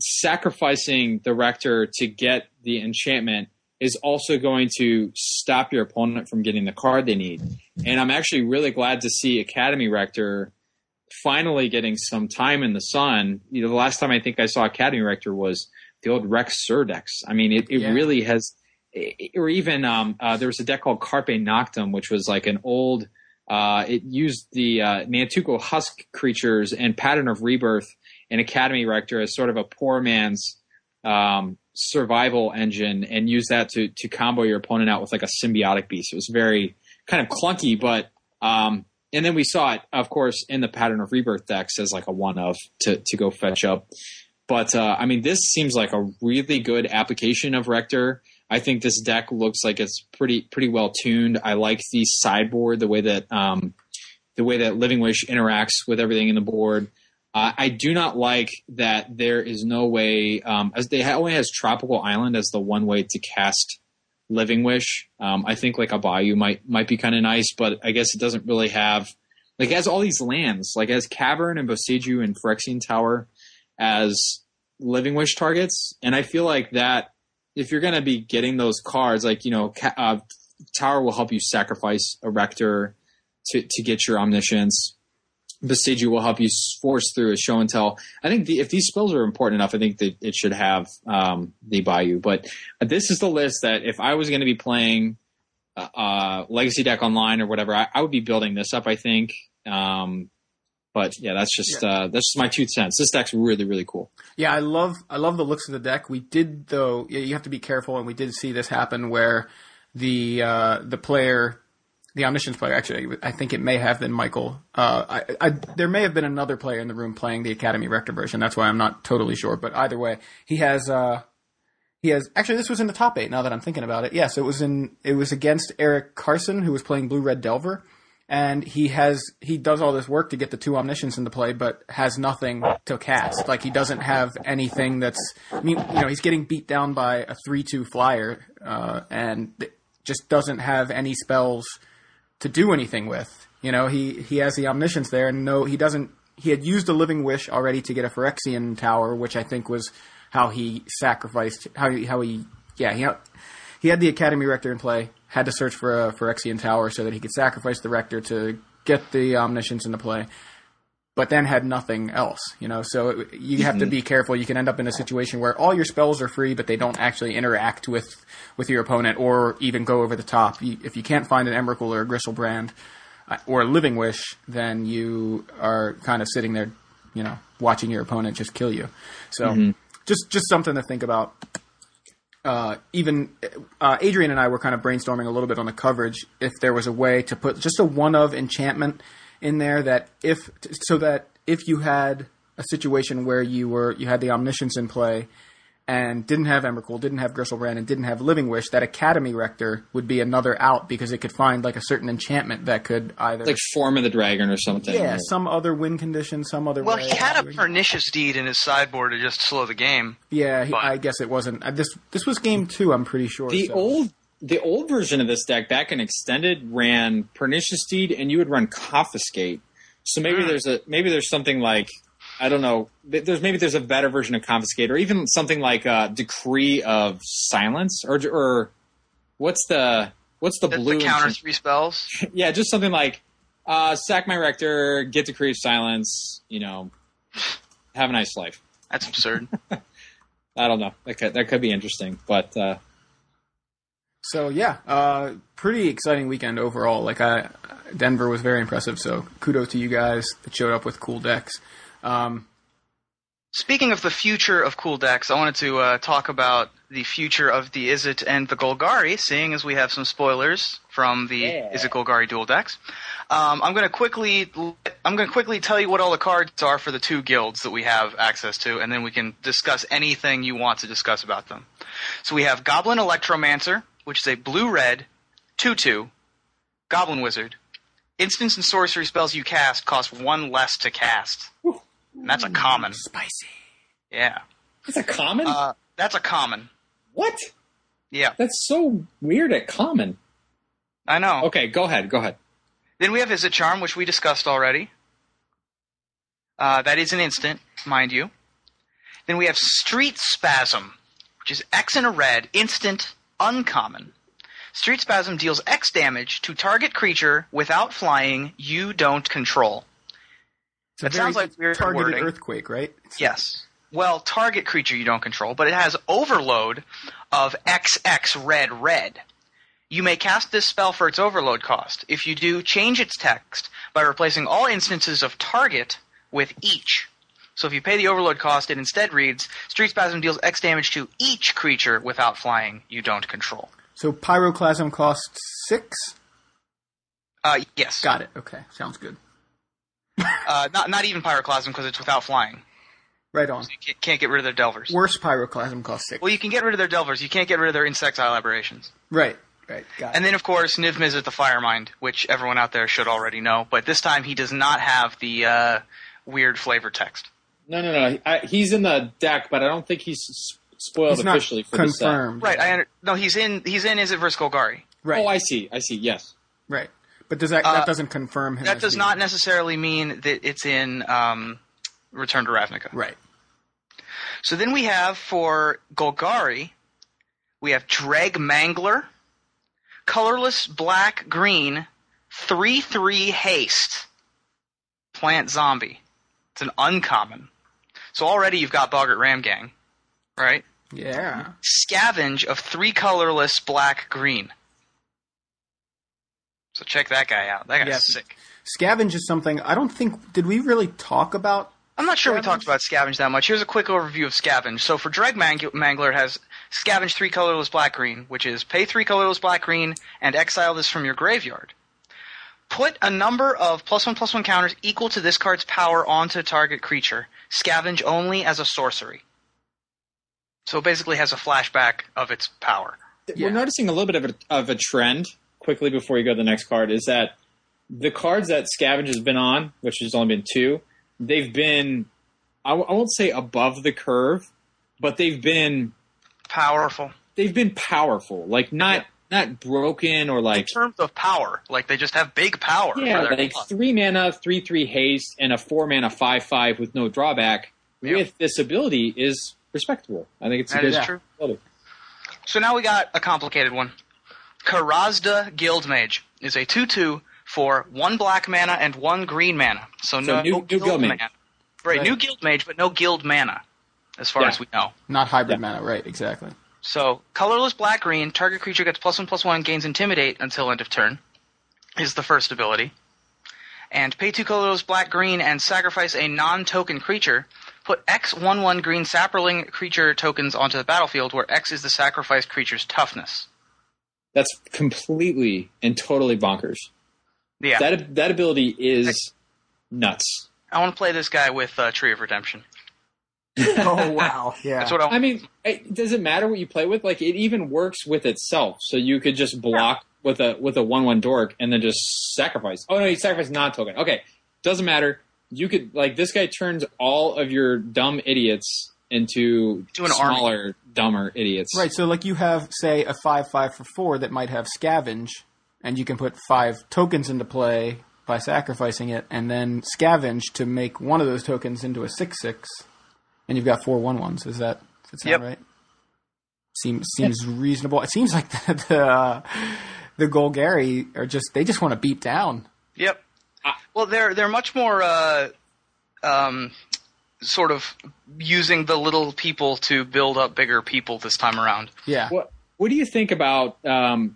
sacrificing the rector to get the enchantment is also going to stop your opponent from getting the card they need. And I'm actually really glad to see Academy Rector finally getting some time in the sun. You know, the last time I think I saw Academy Rector was the old Rex Surdex. I mean, it really has, or even there was a deck called Carpe Noctem, which was like an old, it used the Nantuko Husk creatures and Pattern of Rebirth and Academy Rector as sort of a poor man's survival engine, and use that to combo your opponent out with like a symbiotic beast. It was very kind of clunky, but and then we saw it, of course, in the Pattern of Rebirth decks as like a one of to go fetch up. But I mean, this seems like a really good application of Rector. I think this deck looks like it's pretty well tuned. I like the sideboard, the way that Living Wish interacts with everything in the board. I do not like that there is no way, as they only has Tropical Island as the one way to cast Living Wish. I think like a Bayou might be kind of nice, but I guess it doesn't really have, like, it has all these lands, like it has Cavern and Bosiju and Phyrexian Tower as Living Wish targets. And I feel like that if you're going to be getting those cards, like, you know, Tower will help you sacrifice a Rector to get your Omniscience. Besiju will help you force through a show and tell. I think if these spells are important enough, I think that it should have the Bayou. But this is the list that if I was going to be playing Legacy deck online or whatever, I would be building this up, I think. But yeah, that's just my 2 cents. This deck's really, really cool. Yeah, I love the looks of the deck. We did, though, you have to be careful, and we did see this happen where the player. The Omniscience player, actually, I think it may have been Michael. There may have been another player in the room playing the Academy Rector version. That's why I'm not totally sure. But either way, he has. Actually, this was in the top 8. Now that I'm thinking about it, yes, it was against Eric Carson, who was playing Blue Red Delver, and he does all this work to get the 2 Omniscience into play, but has nothing to cast. Like, he doesn't have anything that's. I mean, you know, he's getting beat down by a 3/2 flyer, and just doesn't have any spells to do anything with. You know, he has the Omniscience there, and no, he doesn't. He had used a Living Wish already to get a Phyrexian Tower, which I think was how he sacrificed, he had the Academy Rector in play, had to search for a Phyrexian Tower so that he could sacrifice the Rector to get the Omniscience into play, but then had nothing else, you know, so you have to be careful. You can end up in a situation where all your spells are free, but they don't actually interact with your opponent or even go over the top. If you can't find an Emrakul or a Gristlebrand or a Living Wish, then you are kind of sitting there, you know, watching your opponent just kill you. So just something to think about. Even Adrian and I were kind of brainstorming a little bit on the coverage if there was a way to put just a one-of enchantment in there so that if you had a situation where you had the Omniscience in play and didn't have Emrakul, didn't have Gristlebrand, and didn't have Living Wish, that Academy Rector would be another out because it could find like a certain enchantment that could either like Form of the Dragon or something. Yeah, some other win condition, some other. Well, way he had a Pernicious Deed in his sideboard to just slow the game. Yeah, I guess it wasn't. This was game 2, I'm pretty sure. The old version of this deck back in Extended ran Pernicious Deed, and you would run Confiscate. So maybe there's something like, I don't know, there's a better version of Confiscate, or even something like Decree of Silence, or what's the blue the counter 3 spells? Yeah, just something like sack my Rector, get Decree of Silence, you know, have a nice life. That's absurd. I don't know. That could be interesting, but. So yeah, pretty exciting weekend overall. Like Denver was very impressive. So kudos to you guys that showed up with cool decks. Speaking of the future of cool decks, I wanted to talk about the future of the Izzet and the Golgari, seeing as we have some spoilers from the Izzet Golgari dual decks. I'm going to quickly tell you what all the cards are for the two guilds that we have access to, and then we can discuss anything you want to discuss about them. So we have Goblin Electromancer, which is a blue-red 2/2 Goblin Wizard. Instants and sorcery spells you cast cost one less to cast. And that's a common. Spicy. Yeah. That's a common? That's a common. What? Yeah. That's so weird at common. I know. Okay, go ahead. Then we have Izzet Charm, which we discussed already. That is an instant, mind you. Then we have Street Spasm, which is X and a red, instant, uncommon. Street Spasm deals X damage to target creature without flying you don't control. That sounds like weird targeted wording. Earthquake, right? Yes. Well, target creature you don't control, but it has overload of XX red red. You may cast this spell for its overload cost. If you do, change its text by replacing all instances of target with each. So if you pay the overload cost, it instead reads, Street Spasm deals X damage to each creature without flying you don't control. So Pyroclasm costs 6? Yes. Got it. Okay. Sounds good. Not even Pyroclasm because it's without flying. Right on. So you can't get rid of their Delvers. Worse Pyroclasm costs 6. Well, you can get rid of their Delvers. You can't get rid of their Insectile Aberrations. Right. Got it. And then, of course, Niv Mizzet the Firemind, which everyone out there should already know. But this time he does not have the weird flavor text. No. He's in the deck, but I don't think he's... spoiled he's officially for confirmed. The set. Right. He's in Izzet vs. Golgari. Right. Oh, I see. Yes. Right. But does that doesn't confirm him? That does not necessarily mean that it's in Return to Ravnica. Right. So then we have for Golgari, we have Dreg Mangler, colorless black green, 3/3 haste, plant zombie. It's an uncommon. So already you've got Boggart Ramgang. Right? Yeah. Scavenge of 3 colorless black green. So check that guy out. That guy's sick. Scavenge is something I don't think... Did we really talk about... I'm not sure Scavenge? We talked about Scavenge that much. Here's a quick overview of Scavenge. So for Dreg Mangler, it has Scavenge 3 colorless black green, which is pay 3 colorless black green and exile this from your graveyard. Put a number of +1/+1 counters equal to this card's power onto target creature. Scavenge only as a sorcery. So it basically has a flashback of its power. We're noticing a little bit of a trend, quickly before you go to the next card, is that the cards that Scavenge has been on, which has only been 2, they've been, I won't say above the curve, but they've been... powerful. They've been powerful. Like, not broken or like... In terms of power. Like, they just have big power. Yeah, like 3 mana, 3/3 haste, and a 4 mana 5/5 with no drawback with this ability is... respectable. I think it's a good true. Ability. So now we got a complicated one. Karazda Guildmage is a 2/2 for 1 black mana and 1 green mana. So new guild mana. Right, new Guildmage, but no guild mana, as far as we know. Not hybrid mana, right, exactly. So colorless black green, target creature gets +1/+1, gains intimidate until end of turn, is the first ability. And pay 2 colorless black green and sacrifice a non-token creature. Put X/1/1 green sapperling creature tokens onto the battlefield, where X is the sacrificed creature's toughness. That's completely and totally bonkers. Yeah, that ability is nuts. I want to play this guy with Tree of Redemption. Oh wow! Yeah, that's what I want. I mean, it doesn't matter what you play with. Like, it even works with itself, so you could just block with a 1/1 dork and then just sacrifice. Oh no, you sacrifice non-token. Okay, doesn't matter. You could, like, this guy turns all of your dumb idiots into smaller, army. Dumber idiots. Right, so, like, you have, say, a 5/5 for 4 that might have Scavenge, and you can put 5 tokens into play by sacrificing it, and then Scavenge to make one of those tokens into a 6/6, and you've got 4 1/1s. Does that sound right? Seems reasonable. It seems like the Golgari are just, they just want to beat down. Yep. Well, they're much more sort of using the little people to build up bigger people this time around. Yeah. What do you think about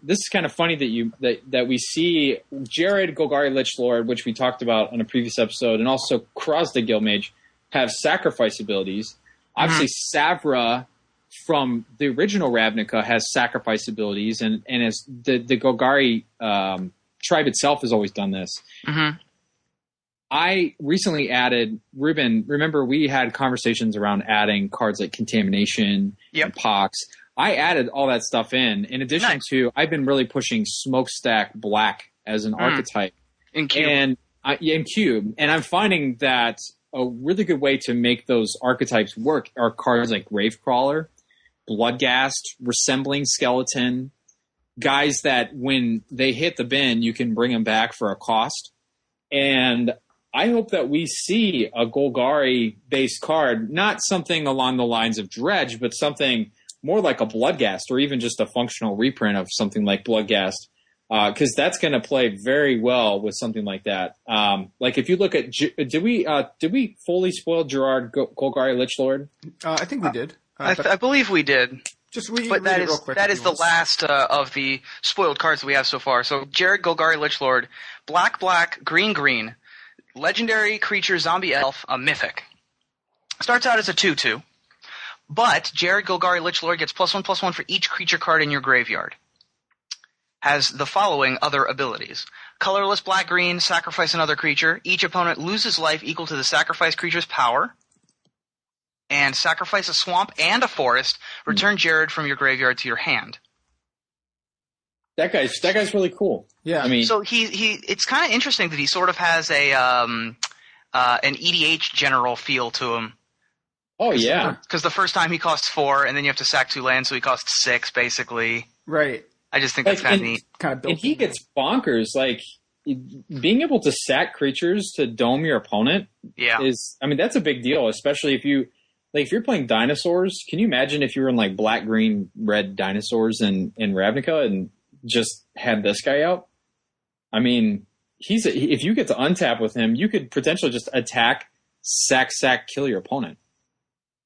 this? Is kind of funny that we see Jared Golgari Lichlord, which we talked about on a previous episode, and also Karazda Guildmage have sacrifice abilities. Obviously, Savra from the original Ravnica has sacrifice abilities, and as the Golgari tribe itself has always done this. Mm-hmm. I recently added, Ruben, remember we had conversations around adding cards like Contamination and Pox. I added all that stuff in addition to, I've been really pushing Smokestack Black as an archetype. In Cube. In Cube. And I'm finding that a really good way to make those archetypes work are cards like Gravecrawler, Bloodghast, Resembling Skeleton, guys that when they hit the bin, you can bring them back for a cost. And I hope that we see a Golgari-based card, not something along the lines of Dredge, but something more like a Bloodghast or even just a functional reprint of something like Bloodghast, because that's going to play very well with something like that. Like if you look at – did we fully spoil Gerard Golgari Lich Lord? I think we did. I believe we did. Just read but that it real is quick that is the last of the spoiled cards that we have so far. So Jared Golgari Lichlord, black, green, legendary creature, zombie elf, a mythic. Starts out as a 2/2, but Jared Golgari Lichlord gets +1/+1 for each creature card in your graveyard. Has the following other abilities: colorless black green, sacrifice another creature. Each opponent loses life equal to the sacrifice creature's power. And sacrifice a swamp and a forest. Return Jared from your graveyard to your hand. That guy's really cool. Yeah, I mean, so he it's kind of interesting that he sort of has a an EDH general feel to him. Oh yeah, because the first time he costs 4, and then you have to sack 2 lands, so he costs 6 basically. Right. I just think that's kind of neat. And he gets bonkers. Like being able to sack creatures to dome your opponent. Yeah. That's a big deal, especially if you. Like, if you're playing dinosaurs, can you imagine if you were in, like, black, green, red dinosaurs in Ravnica and just had this guy out? I mean, if you get to untap with him, you could potentially just attack, sack, kill your opponent.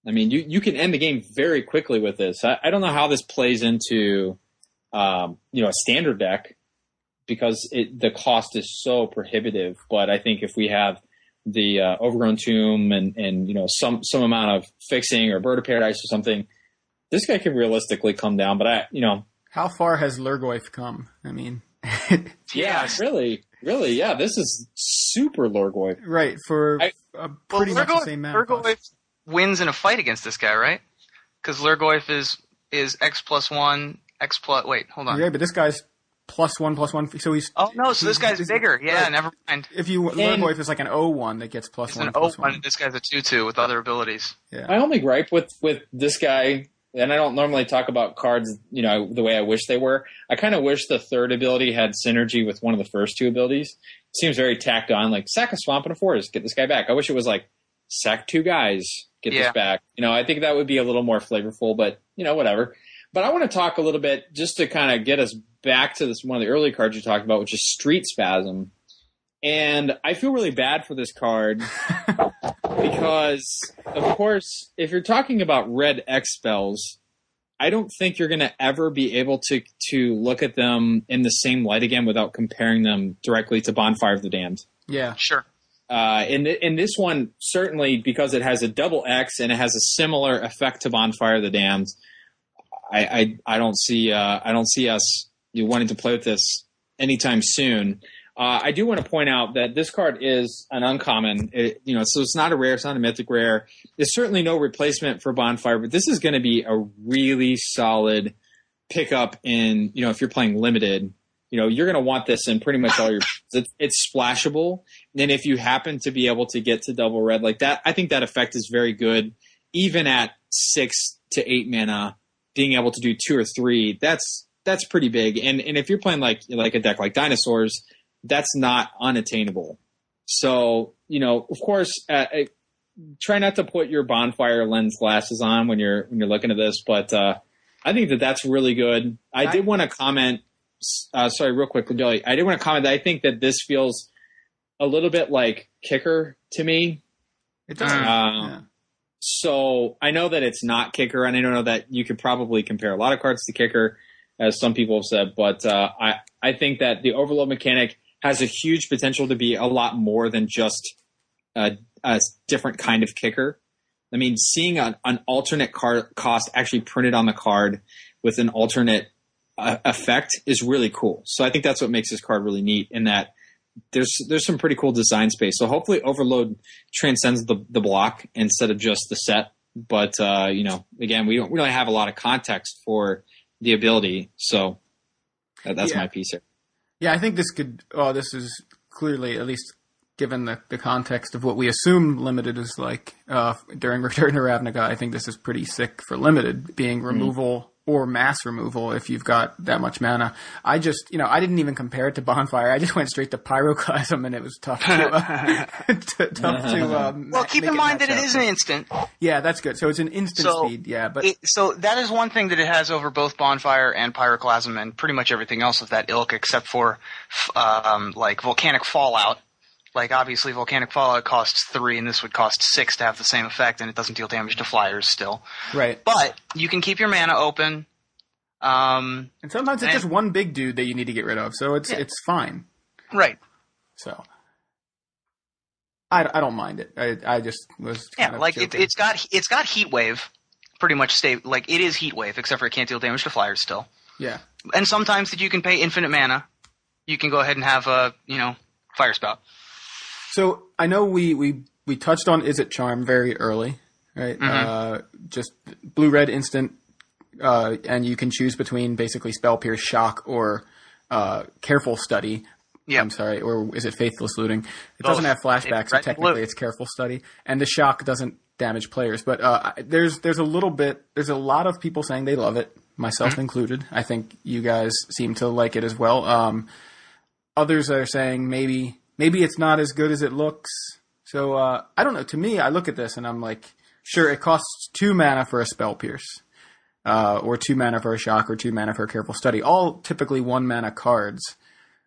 I mean, you can end the game very quickly with this. I don't know how this plays into, a standard deck because the cost is so prohibitive, but I think if we have the Overgrown Tomb and some amount of fixing or Bird of Paradise or something, this guy could realistically come down. But how far has Lurgoyf come? I mean, yeah, really, yeah. This is super Lurgoyf, right? For pretty much the same mana. Lurgoyf wins in a fight against this guy, right? Because Lurgoyf is X+1 X+. Wait, hold on. Yeah, but this guy's. +1/+1. So he's. Oh no! So this guy's bigger. Yeah, right. Never mind. If you Lurgoyf is like an 0/1 that gets +1/+1. This guy's a 2/2 with other abilities. Yeah. My only gripe with this guy, and I don't normally talk about cards, the way I wish they were. I kind of wish the third ability had synergy with one of the first two abilities. It seems very tacked on, like sack a swamp and a forest, get this guy back. I wish it was like sack 2 guys, get this back. I think that would be a little more flavorful, but whatever. But I want to talk a little bit just to kind of get us back to this one of the early cards you talked about, which is Street Spasm. And I feel really bad for this card because, of course, if you're talking about red X spells, I don't think you're going to ever be able to look at them in the same light again without comparing them directly to Bonfire of the Damned. Yeah, sure. And this one, certainly because it has a double X and it has a similar effect to Bonfire of the Damned, I don't see us wanting to play with this anytime soon. I do want to point out that this card is an uncommon. So it's not a rare. It's not a mythic rare. It's certainly no replacement for Bonfire, but this is going to be a really solid pickup in, if you're playing limited, you're going to want this in pretty much all your – it's splashable. And then if you happen to be able to get to double red like that, I think that effect is very good. Even at 6 to 8 mana, being able to do 2 or 3, that's pretty big. And if you're playing like a deck like Dinosaurs, that's not unattainable. So, of course, try not to put your Bonfire lens glasses on when you're looking at this, but I think that's really good. I did want to comment sorry, real quick, Joey. I did want to comment that I think that this feels a little bit like Kicker to me. It does. Yeah. So I know that it's not Kicker, and I know that you could probably compare a lot of cards to Kicker, as some people have said, but I think that the Overload mechanic has a huge potential to be a lot more than just a different kind of Kicker. I mean, seeing an alternate card cost actually printed on the card with an alternate effect is really cool. So I think that's what makes this card really neat, in that there's some pretty cool design space. So hopefully Overload transcends the block instead of just the set. But again, we don't have a lot of context for the ability. So that's my piece here. Yeah, I think this is clearly, at least given the context of what we assume Limited is like during Return to Ravnica, I think this is pretty sick for Limited, being removal or mass removal if you've got that much mana. I just, I didn't even compare it to Bonfire. I just went straight to Pyroclasm, and it was tough to... well, keep in mind that it is an instant. Yeah, that's good. So it's an instant speed, yeah. But so that is one thing that it has over both Bonfire and Pyroclasm and pretty much everything else of that ilk, except for Volcanic Fallout. Like, obviously, Volcanic Fallout costs 3, and this would cost 6 to have the same effect, and it doesn't deal damage to flyers still. Right. But you can keep your mana open. And sometimes it's just one big dude that you need to get rid of, so it's fine. Right. So I don't mind it. I just was kind of joking. It's got Heat Wave, pretty much. It is Heat Wave, except for it can't deal damage to flyers still. Yeah. And sometimes that you can pay infinite mana, you can go ahead and have a Fire Spout. So I know we touched on Is It Charm very early, right? Mm-hmm. Just blue-red instant, and you can choose between basically Spell Pierce, Shock, or Careful Study. Yep. I'm sorry, or is it Faithless Looting? It doesn't have flashbacks, so technically it's Careful Study. And the Shock doesn't damage players. But there's a lot of people saying they love it, myself included. I think you guys seem to like it as well. Others are saying maybe it's not as good as it looks. So, I don't know. To me, I look at this and I'm like, sure, it costs 2 mana for a Spell Pierce, or 2 mana for a Shock, or 2 mana for a Careful Study. All typically 1 mana cards.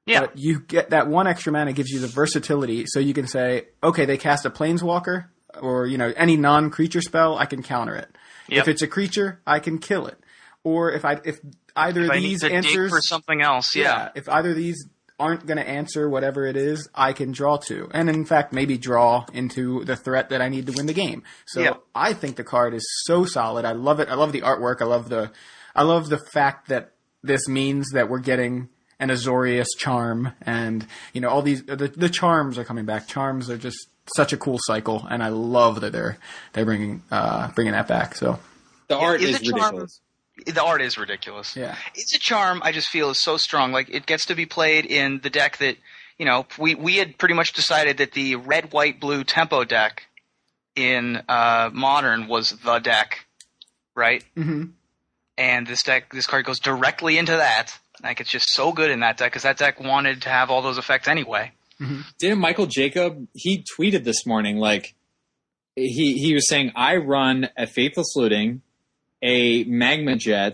Yeah. But you get that 1 extra mana gives you the versatility. So you can say, okay, they cast a Planeswalker or, any non-creature spell, I can counter it. Yep. If it's a creature, I can kill it. Or if either of these aren't going to answer whatever it is, I can draw to. And in fact, maybe draw into the threat that I need to win the game. So yeah. I think the card is so solid. I love it. I love the artwork. I love the fact that this means that we're getting an Azorius Charm, and all these, the charms are coming back. Charms are just such a cool cycle. And I love that they're bringing that back. So the art is ridiculous. The art is ridiculous. Yeah. It's a Charm, I just feel, is so strong. Like, it gets to be played in the deck that, we had pretty much decided that the red, white, blue tempo deck in Modern was the deck, right? Mm-hmm. And this card goes directly into that. Like, it's just so good in that deck, because that deck wanted to have all those effects anyway. Mm-hmm. Didn't Michael Jacob, he tweeted this morning, like, he was saying, I run a Faithless Looting, a Magma Jet,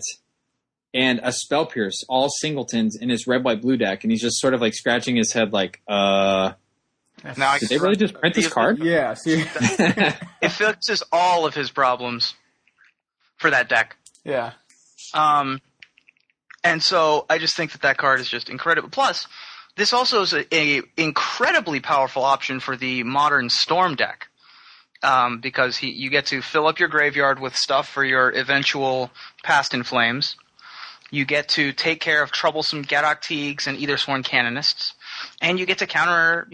and a Spell Pierce, all singletons in his red, white, blue deck, and he's just sort of like scratching his head, like, did they really just print this card? Yeah, it fixes all of his problems for that deck. Yeah. And so I just think that card is just incredible. Plus, this also is a incredibly powerful option for the Modern Storm deck. Because you get to fill up your graveyard with stuff for your eventual Past in Flames. You get to take care of troublesome Gadok Teagues and Aether Sworn Canonists. And you get to counter,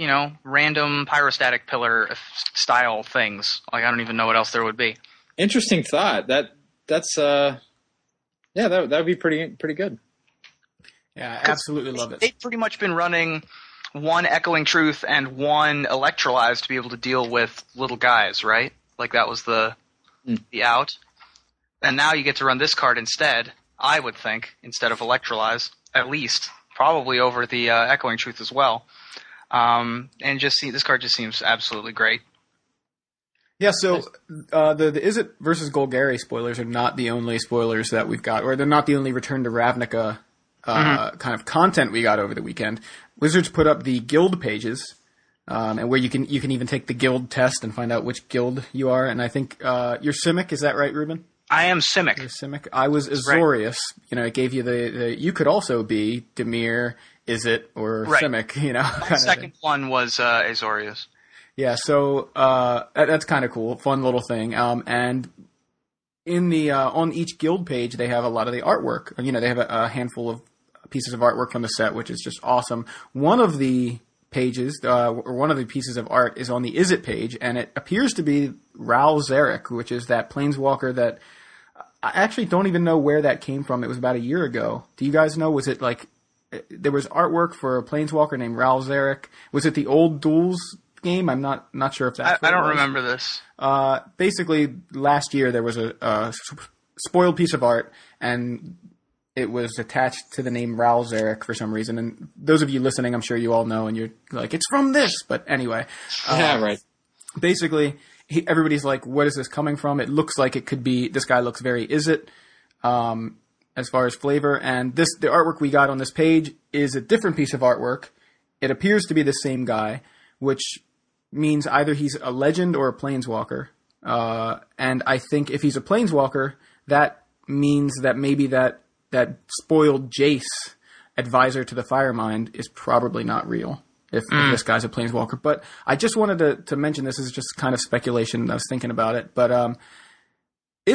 random Pyrostatic Pillar style things. Like, I don't even know what else there would be. Interesting thought. That would be pretty good. Yeah, I absolutely love it. They've pretty much been running 1 Echoing Truth and 1 Electrolyze to be able to deal with little guys, right? Like, that was the out. And now you get to run this card instead, I would think, instead of Electrolyze, at least. Probably over the Echoing Truth as well. And this card just seems absolutely great. Yeah, so the Is It versus Golgari spoilers are not the only spoilers that we've got, or they're not the only Return to Ravnica kind of content we got over the weekend. Wizards put up the guild pages, and where you can even take the guild test and find out which guild you are. And I think you're Simic, is that right, Ruben? I am Simic. You're Simic. I was Azorius. Right. It gave you the you could also be Dimir, Izzet, or Simic. My second one was Azorius. Yeah, so that's kind of cool. Fun little thing. And in the on each guild page, they have a lot of the artwork. You know, they have a handful of pieces of artwork from the set, which is just awesome. One of the pages, or one of the pieces of art is on the Is It page, and it appears to be Ral Zarek, which is that planeswalker that I actually don't even know where that came from. It was about a year ago. Do you guys know? Was it like there was artwork for a planeswalker named Ral Zarek? Was it the old Duels game? I'm not sure if that's I don't remember this. Basically, last year there was a spoiled piece of art, and it was attached to the name Ral Zarek for some reason. And those of you listening, I'm sure you all know, and you're like, it's from this. But anyway. Yeah, right. Basically, everybody's like, what is this coming from? It looks like it could be, this guy looks very Is It, as far as flavor. And this, the artwork we got on this page is a different piece of artwork. It appears to be the same guy, which means either he's a legend or a planeswalker. And I think if he's a planeswalker, that means that maybe that spoiled Jace, advisor to the Firemind, is probably not real if this guy's a planeswalker. But I just wanted to mention this is just kind of speculation. I was thinking about it. But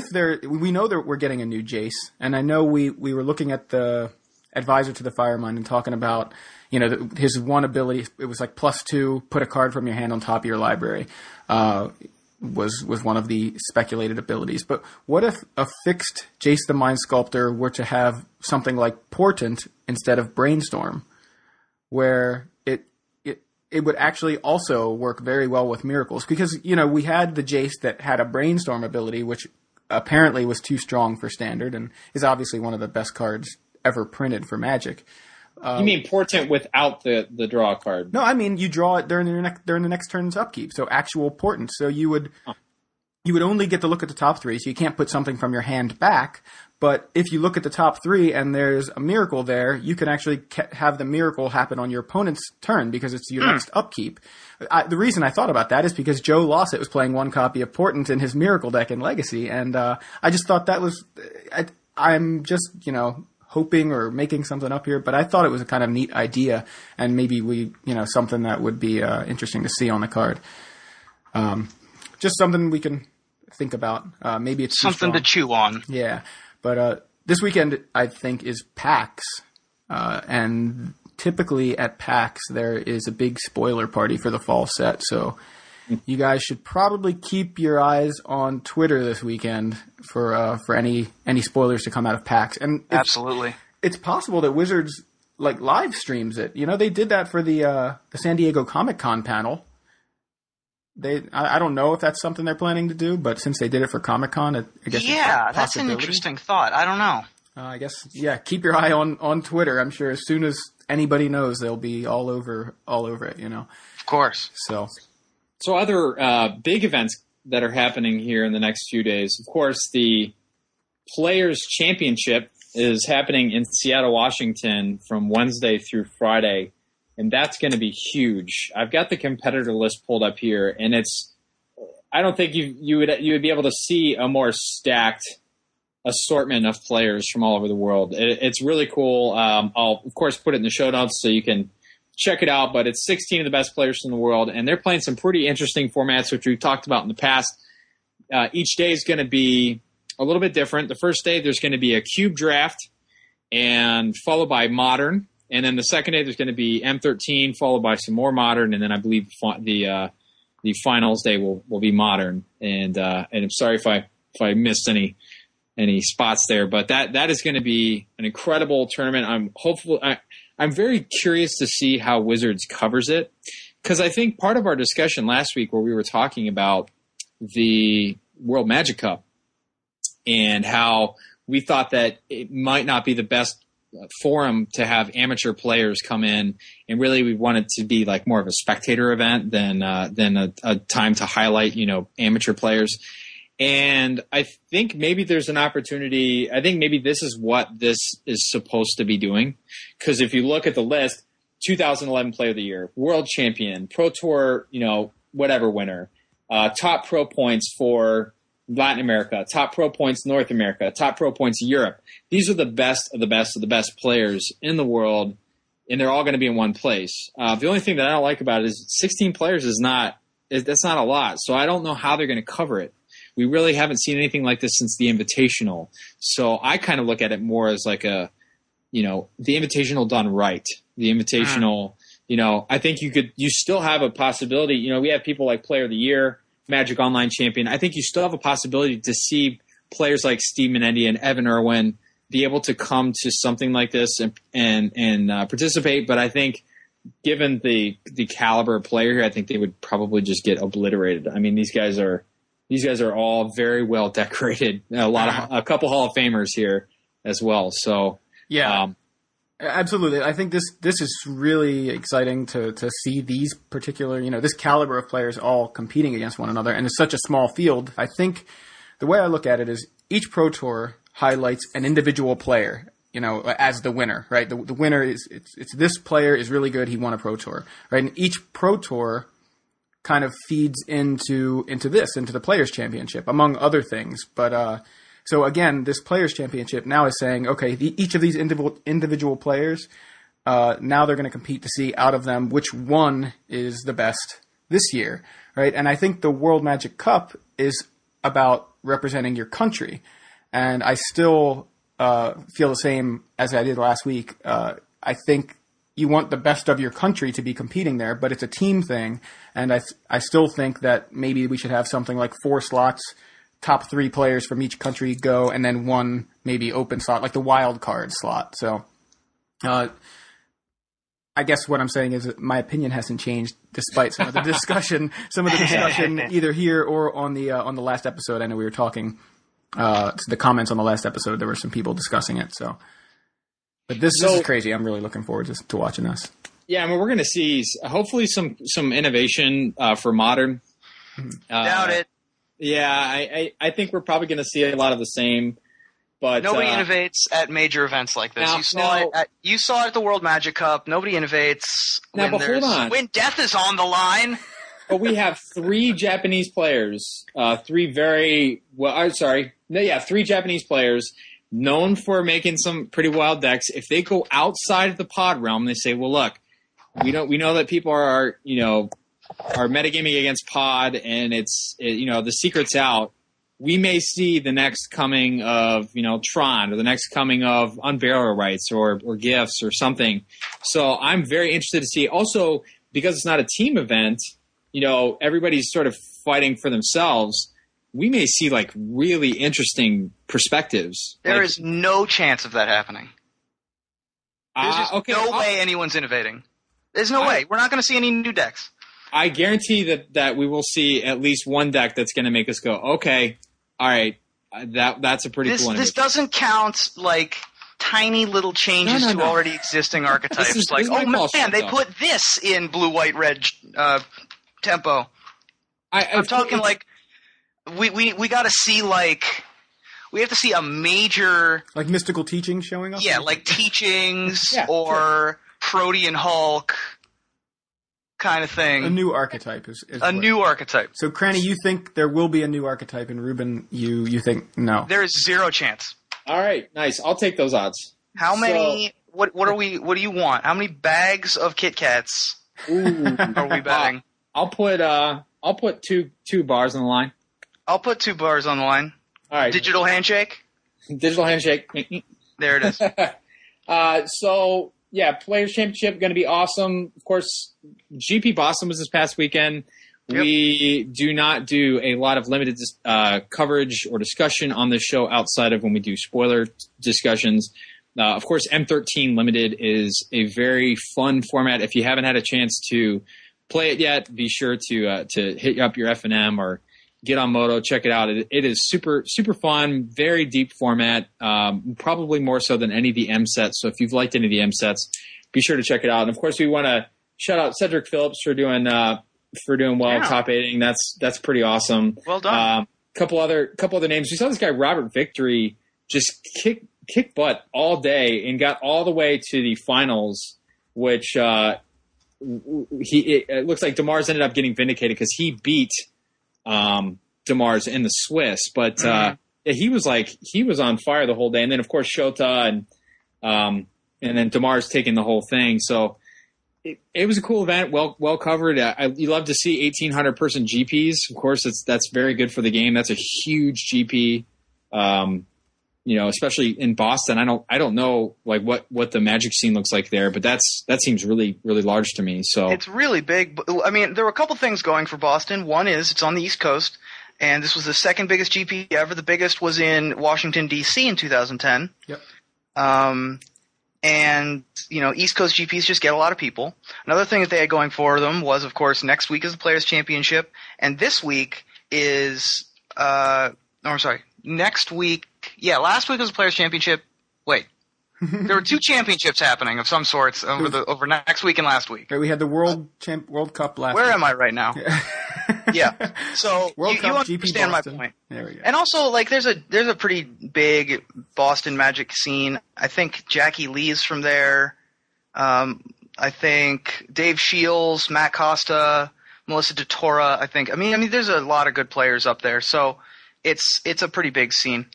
we know that we're getting a new Jace, and I know we were looking at the advisor to the Firemind and talking about, you know, his one ability. It was like +2, put a card from your hand on top of your library. Was one of the speculated abilities. But what if a fixed Jace the Mind Sculptor were to have something like Portent instead of Brainstorm, where it would actually also work very well with Miracles? Because, you know, we had the Jace that had a Brainstorm ability, which apparently was too strong for Standard and is obviously one of the best cards ever printed for Magic. You mean Portent without the draw card? No, I mean you draw it during the next turn's upkeep. So actual Portent. So you would only get to look at the top three. So you can't put something from your hand back. But if you look at the top three and there's a Miracle there, you can actually have the Miracle happen on your opponent's turn because it's your next upkeep. The reason I thought about that is because Joe Lawsett was playing one copy of Portent in his Miracle deck in Legacy, and I just thought that was I'm just, you know, hoping or making something up here, but I thought it was a kind of neat idea, and maybe something that would be interesting to see on the card. Just something we can think about. Maybe it's something to chew on. Yeah, but this weekend I think is PAX, and typically at PAX there is a big spoiler party for the fall set, so you guys should probably keep your eyes on Twitter this weekend for any spoilers to come out of PAX. And absolutely, it's possible that Wizards like live streams it. You know, they did that for the San Diego Comic-Con panel. I don't know if that's something they're planning to do, but since they did it for Comic-Con, I guess yeah, it's a possibility. That's an interesting thought. I don't know. I guess yeah. Keep your eye on Twitter. I'm sure as soon as anybody knows, they'll be all over it. You know, of course. So other big events that are happening here in the next few days, of course, the Players' Championship is happening in Seattle, Washington from Wednesday through Friday, and that's going to be huge. I've got the competitor list pulled up here, and I don't think you would be able to see a more stacked assortment of players from all over the world. It's really cool. I'll, of course, put it in the show notes so you can check it out, but it's 16 of the best players in the world, and they're playing some pretty interesting formats, which we've talked about in the past. Each day is going to be a little bit different. The first day, there's going to be a cube draft, and followed by modern, and then the second day, there's going to be M13, followed by some more modern, and then I believe the finals day will be modern. And I'm sorry if I missed any spots there, but that is going to be an incredible tournament. I'm very curious to see how Wizards covers it, because I think part of our discussion last week where we were talking about the World Magic Cup and how we thought that it might not be the best forum to have amateur players come in, and really we wanted to be like more of a spectator event than a time to highlight, you know, amateur players. And I think maybe there's an opportunity. I think maybe this is what this is supposed to be doing. Because if you look at the list, 2011 Player of the Year, World Champion, Pro Tour, you know, whatever winner, top pro points for Latin America, top pro points North America, top pro points Europe. These are the best of the best of the best players in the world, and they're all going to be in one place. The only thing that I don't like about it is 16 players is not That's not a lot. So I don't know how they're going to cover it. We really haven't seen anything like this since the Invitational. So I kind of look at it more as like a, you know, the Invitational done right. The Invitational, you know, I think you still have a possibility. You know, we have people like Player of the Year, Magic Online Champion. I think you still have a possibility to see players like Steve Minetti and Evan Irwin be able to come to something like this and participate. But I think given the caliber of player here, I think they would probably just get obliterated. I mean, these guys are all very well decorated. A couple Hall of Famers here as well. So yeah, absolutely. I think this is really exciting to see these particular, you know, this caliber of players all competing against one another. And it's such a small field. I think the way I look at it is each Pro Tour highlights an individual player, you know, as the winner, right? The winner is, it's this player is really good. He won a Pro Tour, right? And each Pro Tour kind of feeds into the Players Championship, among other things. But so again, this Players Championship now is saying, okay, each of these individual players, now they're going to compete to see out of them which one is the best this year, right? And I think the World Magic Cup is about representing your country. And I still feel the same as I did last week. I think you want the best of your country to be competing there, but it's a team thing. And I still think that maybe we should have something like 4 slots, top 3 players from each country go, and then one maybe open slot, like the wild card slot. So I guess what I'm saying is that my opinion hasn't changed despite some of the discussion, either here or on the last episode. I know we were talking the comments on the last episode, there were some people discussing it. So. But this is crazy. I'm really looking forward to watching this. Yeah, I mean, we're going to see hopefully some innovation for modern. Doubt it. Yeah, I think we're probably going to see a lot of the same. But nobody innovates at major events like this. Now, you saw it at the World Magic Cup. Nobody innovates when death is on the line. But we have 3 Japanese players. 3 Japanese players. Known for making some pretty wild decks. If they go outside of the pod realm, they say, "Well, look, we know that people are metagaming against pod, and the secret's out." We may see the next coming of Tron, or the next coming of Unbearable Rights, or Gifts, or something. So I'm very interested to see. Also, because it's not a team event, everybody's sort of fighting for themselves. We may see like really interesting perspectives. There is no chance of that happening. There's no way anyone's innovating. There's no way. We're not going to see any new decks. I guarantee that we will see at least one deck that's going to make us go, okay, all right, that's a pretty cool one. This doesn't count like tiny little changes to already existing archetypes. Like, oh man, they put this in blue, white, red tempo. I'm talking like. We got to see we have to see a major like mystical teaching showing up. Yeah, like teachings or Protean Hulk kind of thing. A new archetype new archetype. So Cranny, you think there will be a new archetype, and Ruben, you think no? There is zero chance. All right, nice. I'll take those odds. How many? What do you want? How many bags of Kit Kats are we betting? I'll put two bars on the line. I'll put 2 bars on the line. All right. Digital handshake? Digital handshake. There it is. Players Championship going to be awesome. Of course, GP Boston was this past weekend. Yep. We do not do a lot of limited coverage or discussion on this show outside of when we do spoiler discussions. Of course, M13 Limited is a very fun format. If you haven't had a chance to play it yet, be sure to hit up your F&M or get on Moto, check it out. It is super, super fun, very deep format, probably more so than any of the M sets. So if you've liked any of the M sets, be sure to check it out. And of course, we want to shout out Cedric Phillips for doing well, top 8ing. That's pretty awesome. Well done. Couple other names. We saw this guy Robert Victory just kick butt all day and got all the way to the finals, which it looks like DeMars ended up getting vindicated because he beat. DeMars in the Swiss, but he was on fire the whole day, and then of course Shota and then DeMars taking the whole thing. So it was a cool event, well covered. You love to see 1,800 person GPs. Of course, that's very good for the game. That's a huge GP, especially in Boston. I don't know like what the Magic scene looks like there, but that seems really really large to me. So it's really big. I mean, there were a couple things going for Boston. One is it's on the East Coast, and this was the second biggest GP ever. The biggest was in Washington D.C. in 2010. Yep. And, East Coast GPs just get a lot of people. Another thing that they had going for them was, of course, next week is the Players' Championship. And this week is next week – yeah, last week was the Players' Championship. Wait. There were two championships happening of some sorts over next week and last week. Right, we had the World Cup last week. Where am I right now? Yeah. So World Cup, you understand my point. There we go. And also, like, there's a pretty big Boston Magic scene. I think Jackie Lee's from there. I think Dave Shields, Matt Costa, Melissa DeTora, I think. I mean, there's a lot of good players up there. So it's a pretty big scene.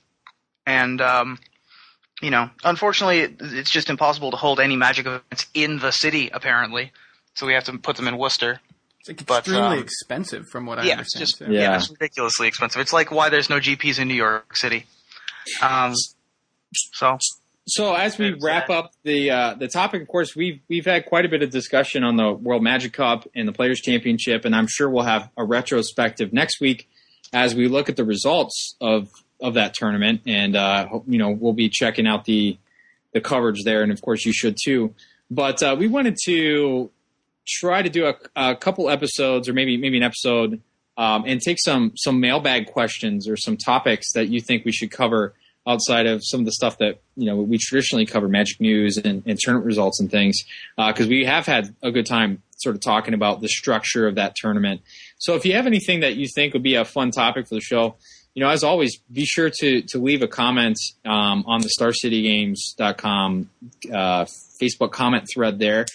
And unfortunately, it's just impossible to hold any Magic events in the city, apparently. So we have to put them in Worcester. It's extremely expensive, from what I understand. It's just, it's ridiculously expensive. It's like why there's no GPs in New York City. So as we wrap up the topic, of course, we've had quite a bit of discussion on the World Magic Cup and the Players' Championship, and I'm sure we'll have a retrospective next week as we look at the results of that tournament, and we'll be checking out the coverage there, and of course you should too. But we wanted to try to do a couple episodes, or maybe an episode, and take some mailbag questions or some topics that you think we should cover outside of some of the stuff that we traditionally cover, Magic news and tournament results and things, because we have had a good time sort of talking about the structure of that tournament. So if you have anything that you think would be a fun topic for the show, as always, be sure to leave a comment on the StarCityGames.com Facebook comment thread there,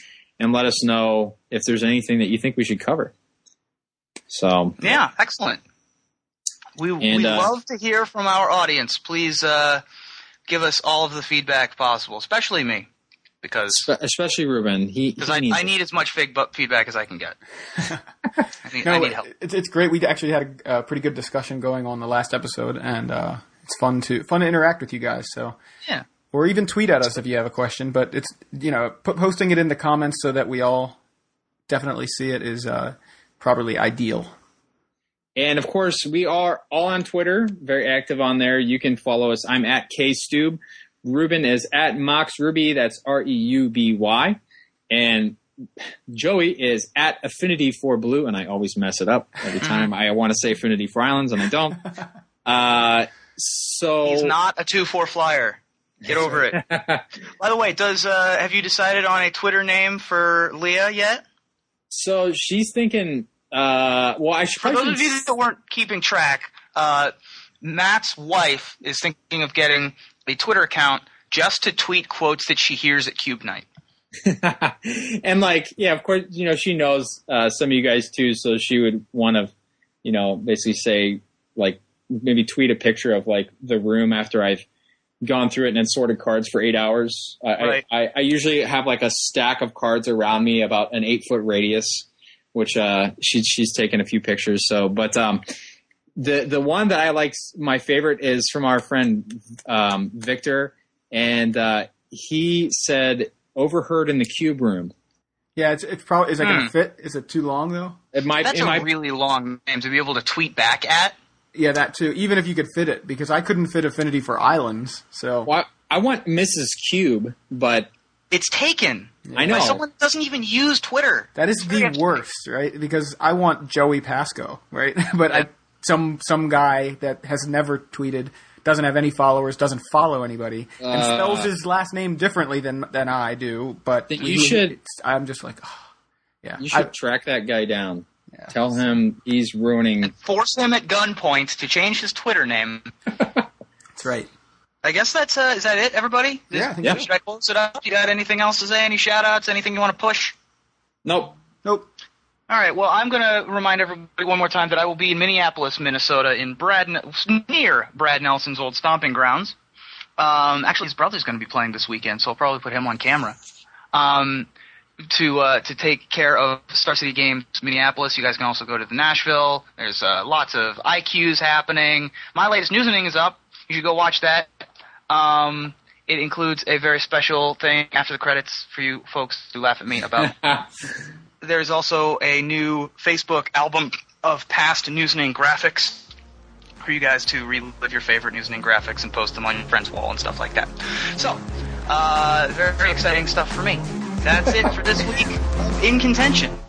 and let us know if there's anything that you think we should cover. So yeah, excellent. We love to hear from our audience. Please give us all of the feedback possible, especially me, especially Ruben, because I need as much feedback as I can get. I need help. It's great. We actually had a pretty good discussion going on the last episode, and it's fun to interact with you guys. So yeah, or even tweet at us if you have a question. But it's posting it in the comments so that we all definitely see it is probably ideal. And of course, we are all on Twitter, very active on there. You can follow us. I'm at KStube. Ruben is at MoxRuby, that's R-E-U-B-Y. And Joey is at Affinity for Blue, and I always mess it up every time. I want to say Affinity for Islands, and I don't. So he's not a 2-4 flyer. Get over it. By the way, have you decided on a Twitter name for Leah yet? So she's thinking I should probably... For those of you that weren't keeping track, Matt's wife is thinking of getting a Twitter account just to tweet quotes that she hears at Cube Night. And of course, she knows some of you guys too, so she would want to, basically say, like, maybe tweet a picture of like the room after I've gone through it and then sorted cards for 8 hours. Right. I usually have like a stack of cards around me about an 8-foot radius, which she's taken a few pictures. So, but the one that I like, my favorite, is from our friend Victor, and he said overheard in the cube room. Yeah, it's probably, is that going to fit? Is it too long though? It might. That's a really long name to be able to tweet back at. Yeah, that too. Even if you could fit it, because I couldn't fit Affinity for Islands. So I want Mrs. Cube, but it's taken. Yeah. I know. Someone doesn't even use Twitter. That is the worst, right? Because I want Joey Pascoe, right? But yeah. Some guy that has never tweeted, doesn't have any followers, doesn't follow anybody, and spells his last name differently than I do. But I'm just like, oh, yeah. You should track that guy down. Yeah. Tell him he's ruining. And force him at gunpoint to change his Twitter name. That's right. I guess that's is that it, everybody? Yeah. Should I close it up? You got anything else to say? Any shout-outs? Anything you want to push? Nope. All right, well, I'm going to remind everybody one more time that I will be in Minneapolis, Minnesota, near Brad Nelson's old stomping grounds. Actually, his brother's going to be playing this weekend, so I'll probably put him on camera. to take care of Star City Games Minneapolis. You guys can also go to the Nashville. There's lots of IQs happening. My latest news and thing is up. You should go watch that. It includes a very special thing after the credits for you folks who laugh at me about. There's also a new Facebook album of past Newsning graphics for you guys to relive your favorite Newsning graphics and post them on your friend's wall and stuff like that. So, very, very exciting stuff for me. That's it for this week. In contention.